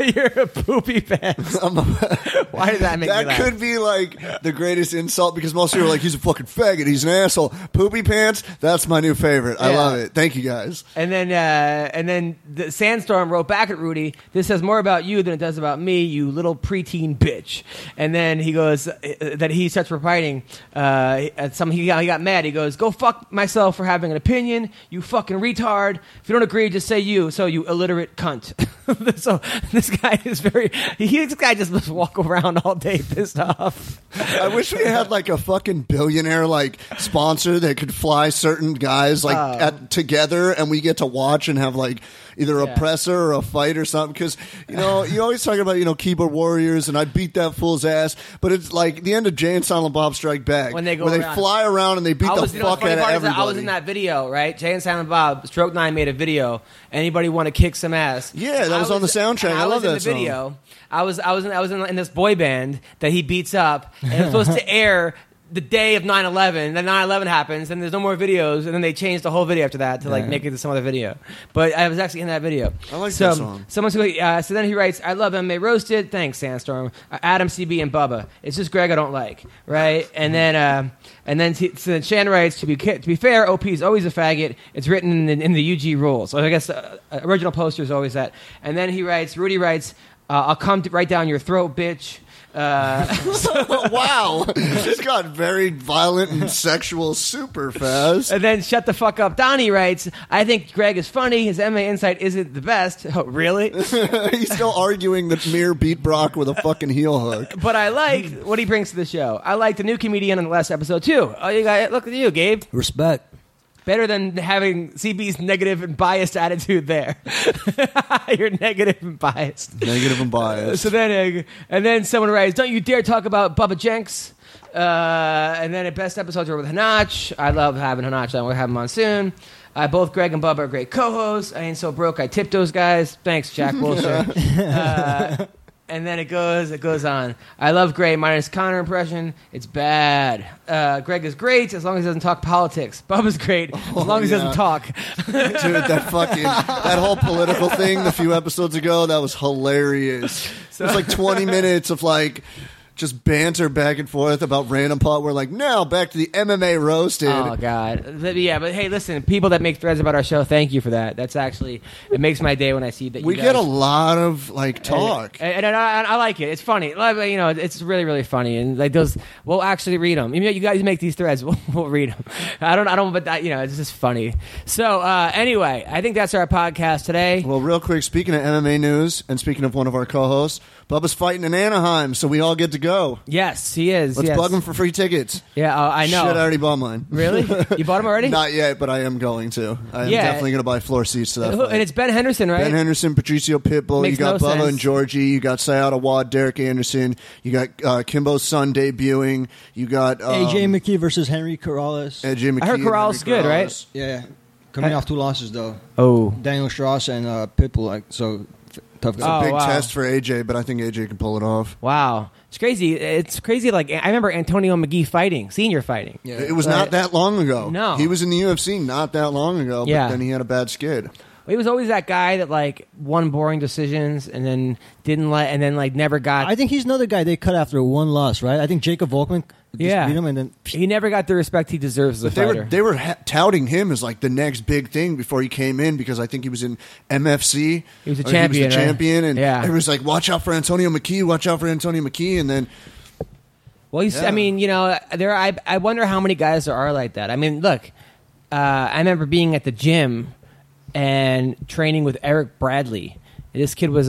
You're a poopy pants. Why did that make me laugh? That could be the greatest insult, because most people are like, he's a fucking faggot, he's an asshole. Poopy pants, that's my new favorite. Yeah. I love it. Thank you guys. And then the Sandstorm wrote back at Rudy, this says more about you than it does about me, you little preteen bitch. And then he goes that he starts repiting. He got mad. He goes, "Go fuck myself for having an opinion. You fucking retard. If you don't agree, just say you. So you illiterate cunt." So this guy is this guy just must walk around all day pissed off. I wish we had a fucking billionaire sponsor that could fly certain guys together, and we get to watch and have either a presser or a fight or something, because you always talk about keyboard warriors and I beat that fool's ass, but it's the end of Jay and Silent Bob Strike Back when they fly around and they beat the fuck out of everybody. I was in that video, right? Jay and Silent Bob Stroke 9 made a video. Anybody want to kick some ass? Yeah, that was on the soundtrack. I love that song. I was in this boy band that he beats up, and it's supposed to air the day of 9/11, and then 9/11 happens, and there's no more videos, and then they changed the whole video after that to make it to some other video. But I was actually in that video. I like that song. So then he writes, I love MMA Roasted. Thanks, Sandstorm. Adam, CB, and Bubba. It's just Greg I don't like, right? And then Shan writes, to be fair, OP is always a faggot. It's written in the UG rules. So I guess original poster is always that. And then he writes, Rudy writes, I'll come right down your throat, bitch. Wow, this got very violent and sexual super fast. And then Shut the Fuck Up Donnie writes, I think Greg is funny. His MMA insight isn't the best. Oh, really? He's still arguing that Mir beat Brock with a fucking heel hook. But I like what he brings to the show. I like the new comedian in the last episode too. Oh, look at you, Gabe. Respect. Better than having CB's negative and biased attitude there. You're negative and biased. Negative and biased. So then, and then someone writes, "Don't you dare talk about Bubba Jenks." And then at Best Episodes, we're with Hanach. I love having Hanach. We'll have him on soon. Both Greg and Bubba are great co-hosts. I ain't so broke. I tipped those guys. Thanks, Jack Wilson. And then it goes on. I love Gray minus Connor impression. It's bad. Greg is great as long as he doesn't talk politics. Bubba's great as long as he doesn't talk. Dude, that whole political thing a few episodes ago, that was hilarious. So, it was like 20 minutes of like just banter back and forth about random pot. We're like, now back to the MMA Roasted. Oh, God. Yeah, but hey, listen, people that make threads about our show, thank you for that. That's actually, it makes my day when I see that you guys get a lot of, like, talk. And I like it. It's funny. You know, it's really, really funny. And, like, those, we'll actually read them. You guys make these threads, we'll read them. But, you know, it's just funny. So, anyway, I think that's our podcast today. Well, real quick, speaking of MMA news and speaking of one of our co-hosts, Bubba's fighting in Anaheim, so we all get to go. Yes, he is. Let's bug him for free tickets. Yeah, I know. Shit, I already bought mine. Really? You bought them already? Not yet, but I am going to. I am definitely going to buy floor seats to that fight. And it's Ben Henderson, right? Ben Henderson, Patricio Pitbull. You got Bubba and Georgie. You got Sayada Wad, Derek Anderson. You got Kimbo's son debuting. You got AJ McKee versus Henry Corrales. I heard Corrales good, right? Yeah. Coming off two losses, though. Oh. Daniel Strauss and Pitbull. Tough guy. It's a big test for AJ, but I think AJ can pull it off. Wow. It's crazy. Like, I remember Antonio McGee senior fighting. Yeah. It was not that long ago. No. He was in the UFC not that long ago, but then he had a bad skid. He was always that guy that, like, won boring decisions and then never got... I think he's another guy they cut after one loss, right? I think Jacob Volkman... beat him, and then he never got the respect he deserves as a fighter. They were touting him as like the next big thing before he came in, because I think he was in MFC. He was a champion. And it was like, watch out for Antonio McKee. And then, well, I mean, you know, there. I wonder how many guys there are like that. I mean, look, I remember being at the gym and training with Eric Bradley. This kid was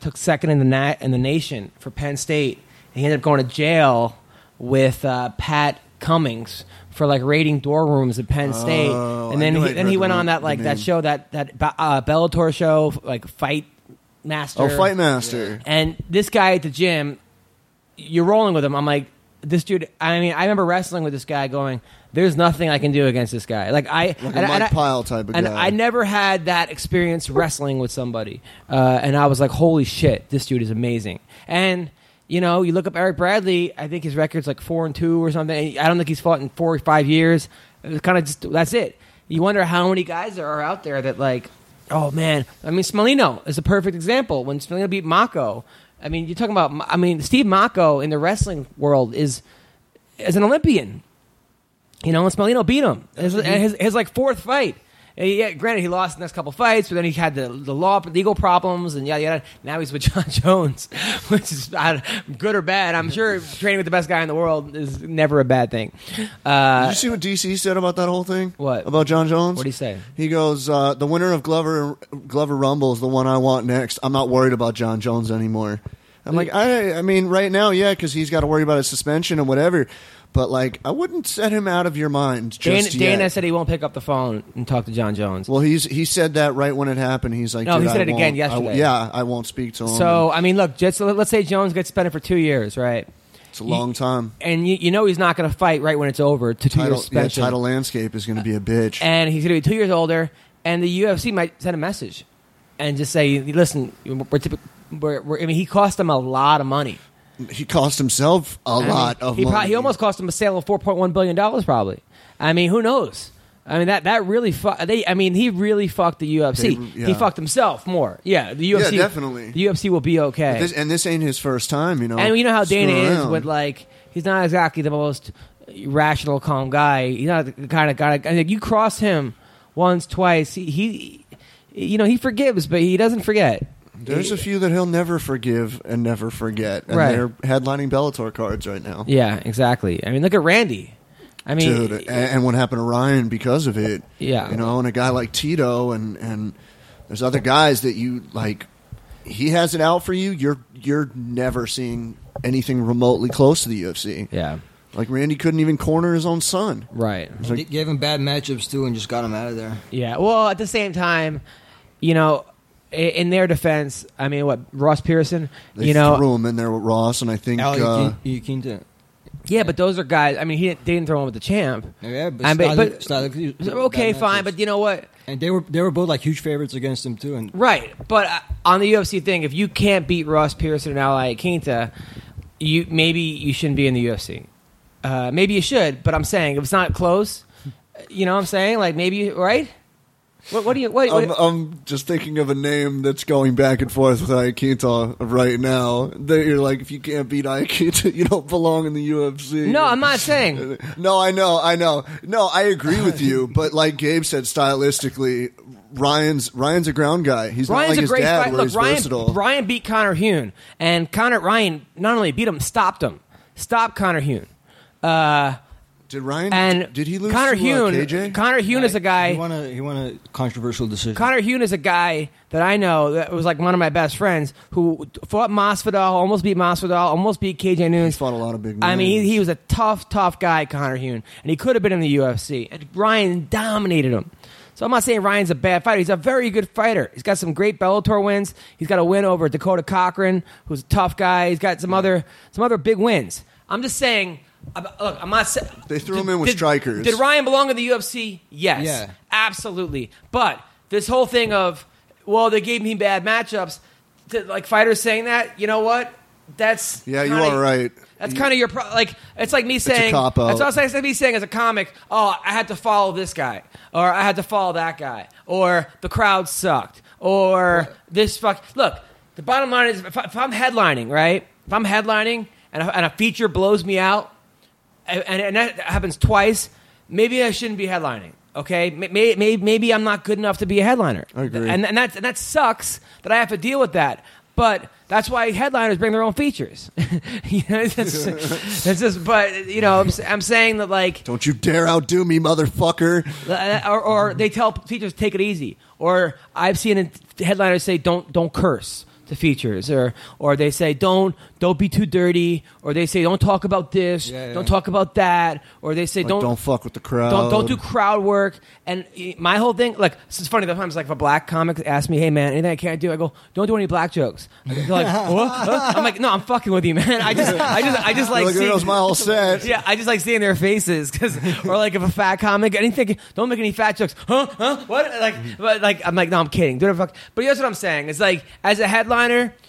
took second in the nation for Penn State. And he ended up going to jail with Pat Cummings for like raiding dorm rooms at Penn State, and then he went on that show, that Bellator show, like Fight Master. And this guy at the gym, you're rolling with him. I'm like, this dude. I mean, I remember wrestling with this guy, going, "There's nothing I can do against this guy." Like a Mike Pyle type of guy. I never had that experience wrestling with somebody, and I was like, "Holy shit, this dude is amazing!" And you know, you look up Eric Bradley, I think his record's like 4-2 or something. I don't think he's fought in 4 or 5 years. It's kind of just, that's it. You wonder how many guys there are out there that, like, oh man. I mean, Smolino is a perfect example. When Smolino beat Mako, I mean, you're talking about, I mean, Steve Mako in the wrestling world is an Olympian. You know, and Smolino beat him. His like fourth fight. Yeah, granted, he lost the next couple fights, but then he had the legal problems and yada yada. Now he's with John Jones, which is good or bad. I'm sure training with the best guy in the world is never a bad thing. Did you see what DC said about that whole thing? What? About John Jones? What did he say? He goes, the winner of Glover Rumble is the one I want next. I'm not worried about John Jones anymore. I'm like, I mean, right now, yeah, because he's got to worry about his suspension and whatever. But, like, I wouldn't set him out of your mind just yet. Dana said he won't pick up the phone and talk to John Jones. Well, he said that right when it happened. He's like, no, he said it again yesterday. I won't speak to him. So, I mean, look, just let's say Jones gets suspended for 2 years, right? It's a long time. And you know he's not going to fight right when it's over to 2 years suspension. Yeah, title landscape is going to be a bitch. And he's going to be 2 years older, and the UFC might send a message and just say, listen, I mean, he cost them a lot of money. He cost himself a lot of money. He almost cost him a sale of $4.1 billion, probably. I mean, who knows? I mean, that really he really fucked the UFC. He fucked himself more. Yeah, the UFC. Yeah, definitely. The UFC will be okay. But this ain't his first time, you know. And you know how Dana is with, like, he's not exactly the most rational, calm guy. He's not the kind of guy. I mean, you cross him once, twice, he forgives, but he doesn't forget. There's a few that he'll never forgive and never forget. And they're headlining Bellator cards right now. Yeah, exactly. I mean, look at Randy. I mean, dude, and what happened to Ryan because of it. Yeah. You know, and a guy like Tito and there's other guys that you, like, he has it out for you. You're never seeing anything remotely close to the UFC. Yeah. Like, Randy couldn't even corner his own son. Right. Like, he gave him bad matchups, too, and just got him out of there. Yeah. Well, at the same time, you know, in their defense, I mean, what, Ross Pearson? They threw him in there with Ross, and I think... Al Yakin did. Yeah, but those are guys... I mean, they didn't throw him with the champ. Yeah, but Stadler, okay, fine, but you know what? And they were both, like, huge favorites against him, too. And right. But on the UFC thing, if you can't beat Ross Pearson and Al Iaquinta, maybe you shouldn't be in the UFC. Maybe you should, but I'm saying if it's not close, you know what I'm saying? Like, maybe, right? What do you... I'm just thinking of a name that's going back and forth with Iaquinta right now. That you're like, if you can't beat Iaquinta, you don't belong in the UFC. No, I'm not saying. No, I know. No, I agree with you, but like Gabe said, stylistically, Ryan's a ground guy. He's Ryan's not like his dad, where he's versatile. Ryan beat Conor Hewn, and Ryan not only beat him, stopped him. Stopped Conor Hewn. Did Ryan? And did he lose Conor Hewn? KJ? Conor Hewn is a guy. He won a controversial decision. Conor Hewn is a guy that I know that was like one of my best friends who fought Masvidal, almost beat KJ Nunes. He fought a lot of big names. I mean, he was a tough guy, Conor Hewn, and he could have been in the UFC. And Ryan dominated him. So I'm not saying Ryan's a bad fighter. He's a very good fighter. He's got some great Bellator wins. He's got a win over Dakota Cochran, who's a tough guy. He's got some other big wins. I'm just saying. Look, I'm not saying... They threw him in with strikers. Did Ryan belong in the UFC? Yes. Yeah. Absolutely. But this whole thing of, well, they gave me bad matchups, like fighters saying that, you know what? That's... Yeah, you are right. That's kind of your... Like, it's like me saying... It's a cop-out. That's also like me saying as a comic, oh, I had to follow this guy, or I had to follow that guy, or the crowd sucked, or this fuck... Look, the bottom line is, if I'm headlining, right? If I'm headlining and a feature blows me out, and that happens twice, maybe I shouldn't be headlining, okay? Maybe I'm not good enough to be a headliner. I agree. And that sucks that I have to deal with that. But that's why headliners bring their own features. You know, that's just, but, you know, I'm saying that, like... Don't you dare outdo me, motherfucker. Or they tell features, take it easy. Or I've seen headliners say, don't curse. To features, or they say don't be too dirty, or they say don't talk about this, don't talk about that, or they say like, don't fuck with the crowd, don't do crowd work. And my whole thing, like, it's funny sometimes, like if a black comic asks me, hey man, anything I can't do, I go, don't do any black jokes. They're like, what? Huh? I'm like, no, I'm fucking with you, man. I just like seeing, like, my whole set. Yeah, I just like seeing their faces, cause, or like if a fat comic, anything, don't make any fat jokes. Huh? What? Like, but like I'm like, no, I'm kidding. Do whatever the fuck. But here's what I'm saying. It's like, as a headline,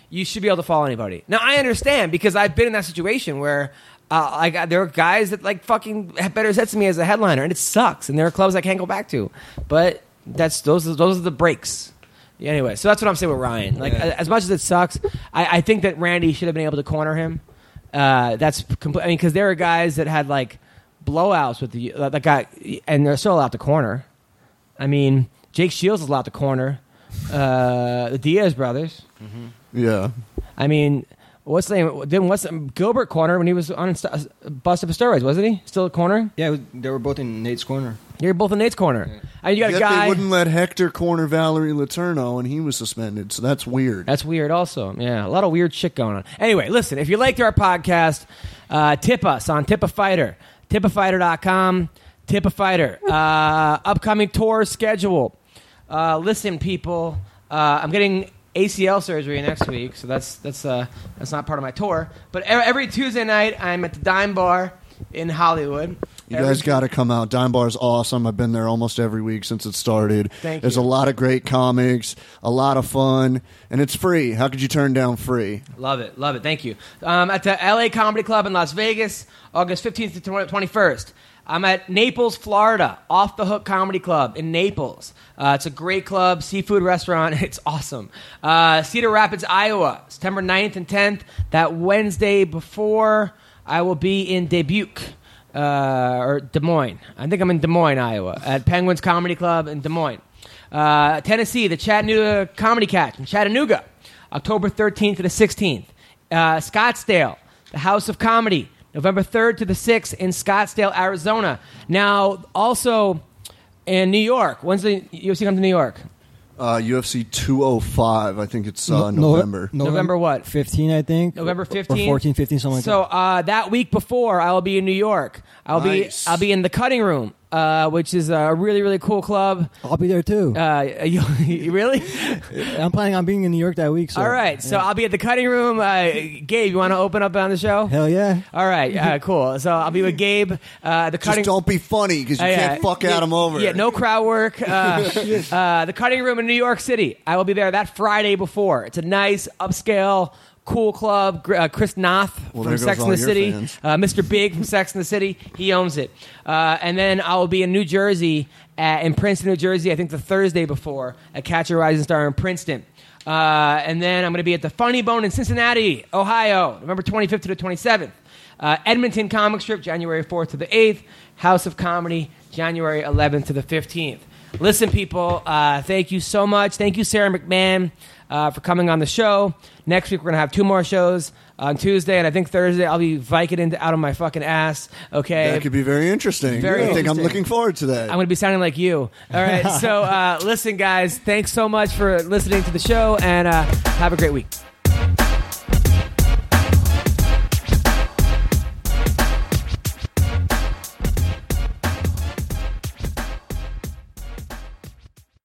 you should be able to follow anybody. Now, I understand, because I've been in that situation where there are guys that like fucking have better sets than me as a headliner, and it sucks. And there are clubs I can't go back to, but those are the breaks. Anyway, so that's what I'm saying with Ryan. Like, as much as it sucks, I think that Randy should have been able to corner him. I mean, because there are guys that had like blowouts with the guy, and they're still allowed to corner. I mean, Jake Shields is allowed to corner. The Diaz brothers. Mm-hmm. Yeah. I mean, what's the name? Gilbert cornered when he was on busted for steroids, wasn't he? Still cornering? Yeah, they were both in Nate's corner. They were both in Nate's corner. Yeah. And you got a guy. They wouldn't let Hector corner Valerie Letourneau, and he was suspended, so that's weird. That's weird also. Yeah, a lot of weird shit going on. Anyway, listen, if you liked our podcast, tip us on Tip a Fighter, tipafighter.com, Tip a Fighter. Upcoming tour schedule. Listen, people, I'm getting ACL surgery next week, so that's not part of my tour. But every Tuesday night, I'm at the Dime Bar in Hollywood. You guys got to come out. Dime Bar's awesome. I've been there almost every week since it started. There's a lot of great comics, a lot of fun, and it's free. How could you turn down free? Love it. Thank you. At the LA Comedy Club in Las Vegas, August 15th to 21st. I'm at Naples, Florida, Off the Hook Comedy Club in Naples. It's a great club, seafood restaurant. It's awesome. Cedar Rapids, Iowa, September 9th and 10th. That Wednesday before, I will be in Dubuque, or Des Moines. I think I'm in Des Moines, Iowa, at Penguins Comedy Club in Des Moines. Tennessee, the Chattanooga Comedy Catch in Chattanooga, October 13th to the 16th. Scottsdale, the House of Comedy, November 3rd to the 6th in Scottsdale, Arizona. Now, also in New York. When's the UFC come to New York? UFC 205. I think it's November. November what? 15, I think. November 15? Or 14, 15, something like that. So that week before, I will be in New York. I'll be in the Cutting Room, which is a really, really cool club. I'll be there too. Really? I'm planning on being in New York that week. So. All right. Yeah. So I'll be at the Cutting Room. Gabe, you want to open up on the show? Hell yeah. All right. Cool. So I'll be with Gabe. The Cutting. Just don't be funny because you can't fuck Adam over. Yeah, no crowd work. The Cutting Room in New York City. I will be there that Friday before. It's a nice, upscale, cool club. Chris Noth from Sex and the City. Mr. Big from Sex and the City. He owns it. And then I will be in New Jersey, in Princeton, New Jersey, I think the Thursday before, at Catch a Rising Star in Princeton. And then I'm going to be at the Funny Bone in Cincinnati, Ohio, November 25th to the 27th. Edmonton Comic Strip, January 4th to the 8th. House of Comedy, January 11th to the 15th. Listen, people, thank you so much. Thank you, Sara McMann, for coming on the show. Next week, we're going to have two more shows on Tuesday, and I think Thursday, I'll be Vicodin out of my fucking ass, okay? That could be very interesting. Very interesting. I think I'm looking forward to that. I'm going to be sounding like you. All right, so listen, guys, thanks so much for listening to the show, and have a great week.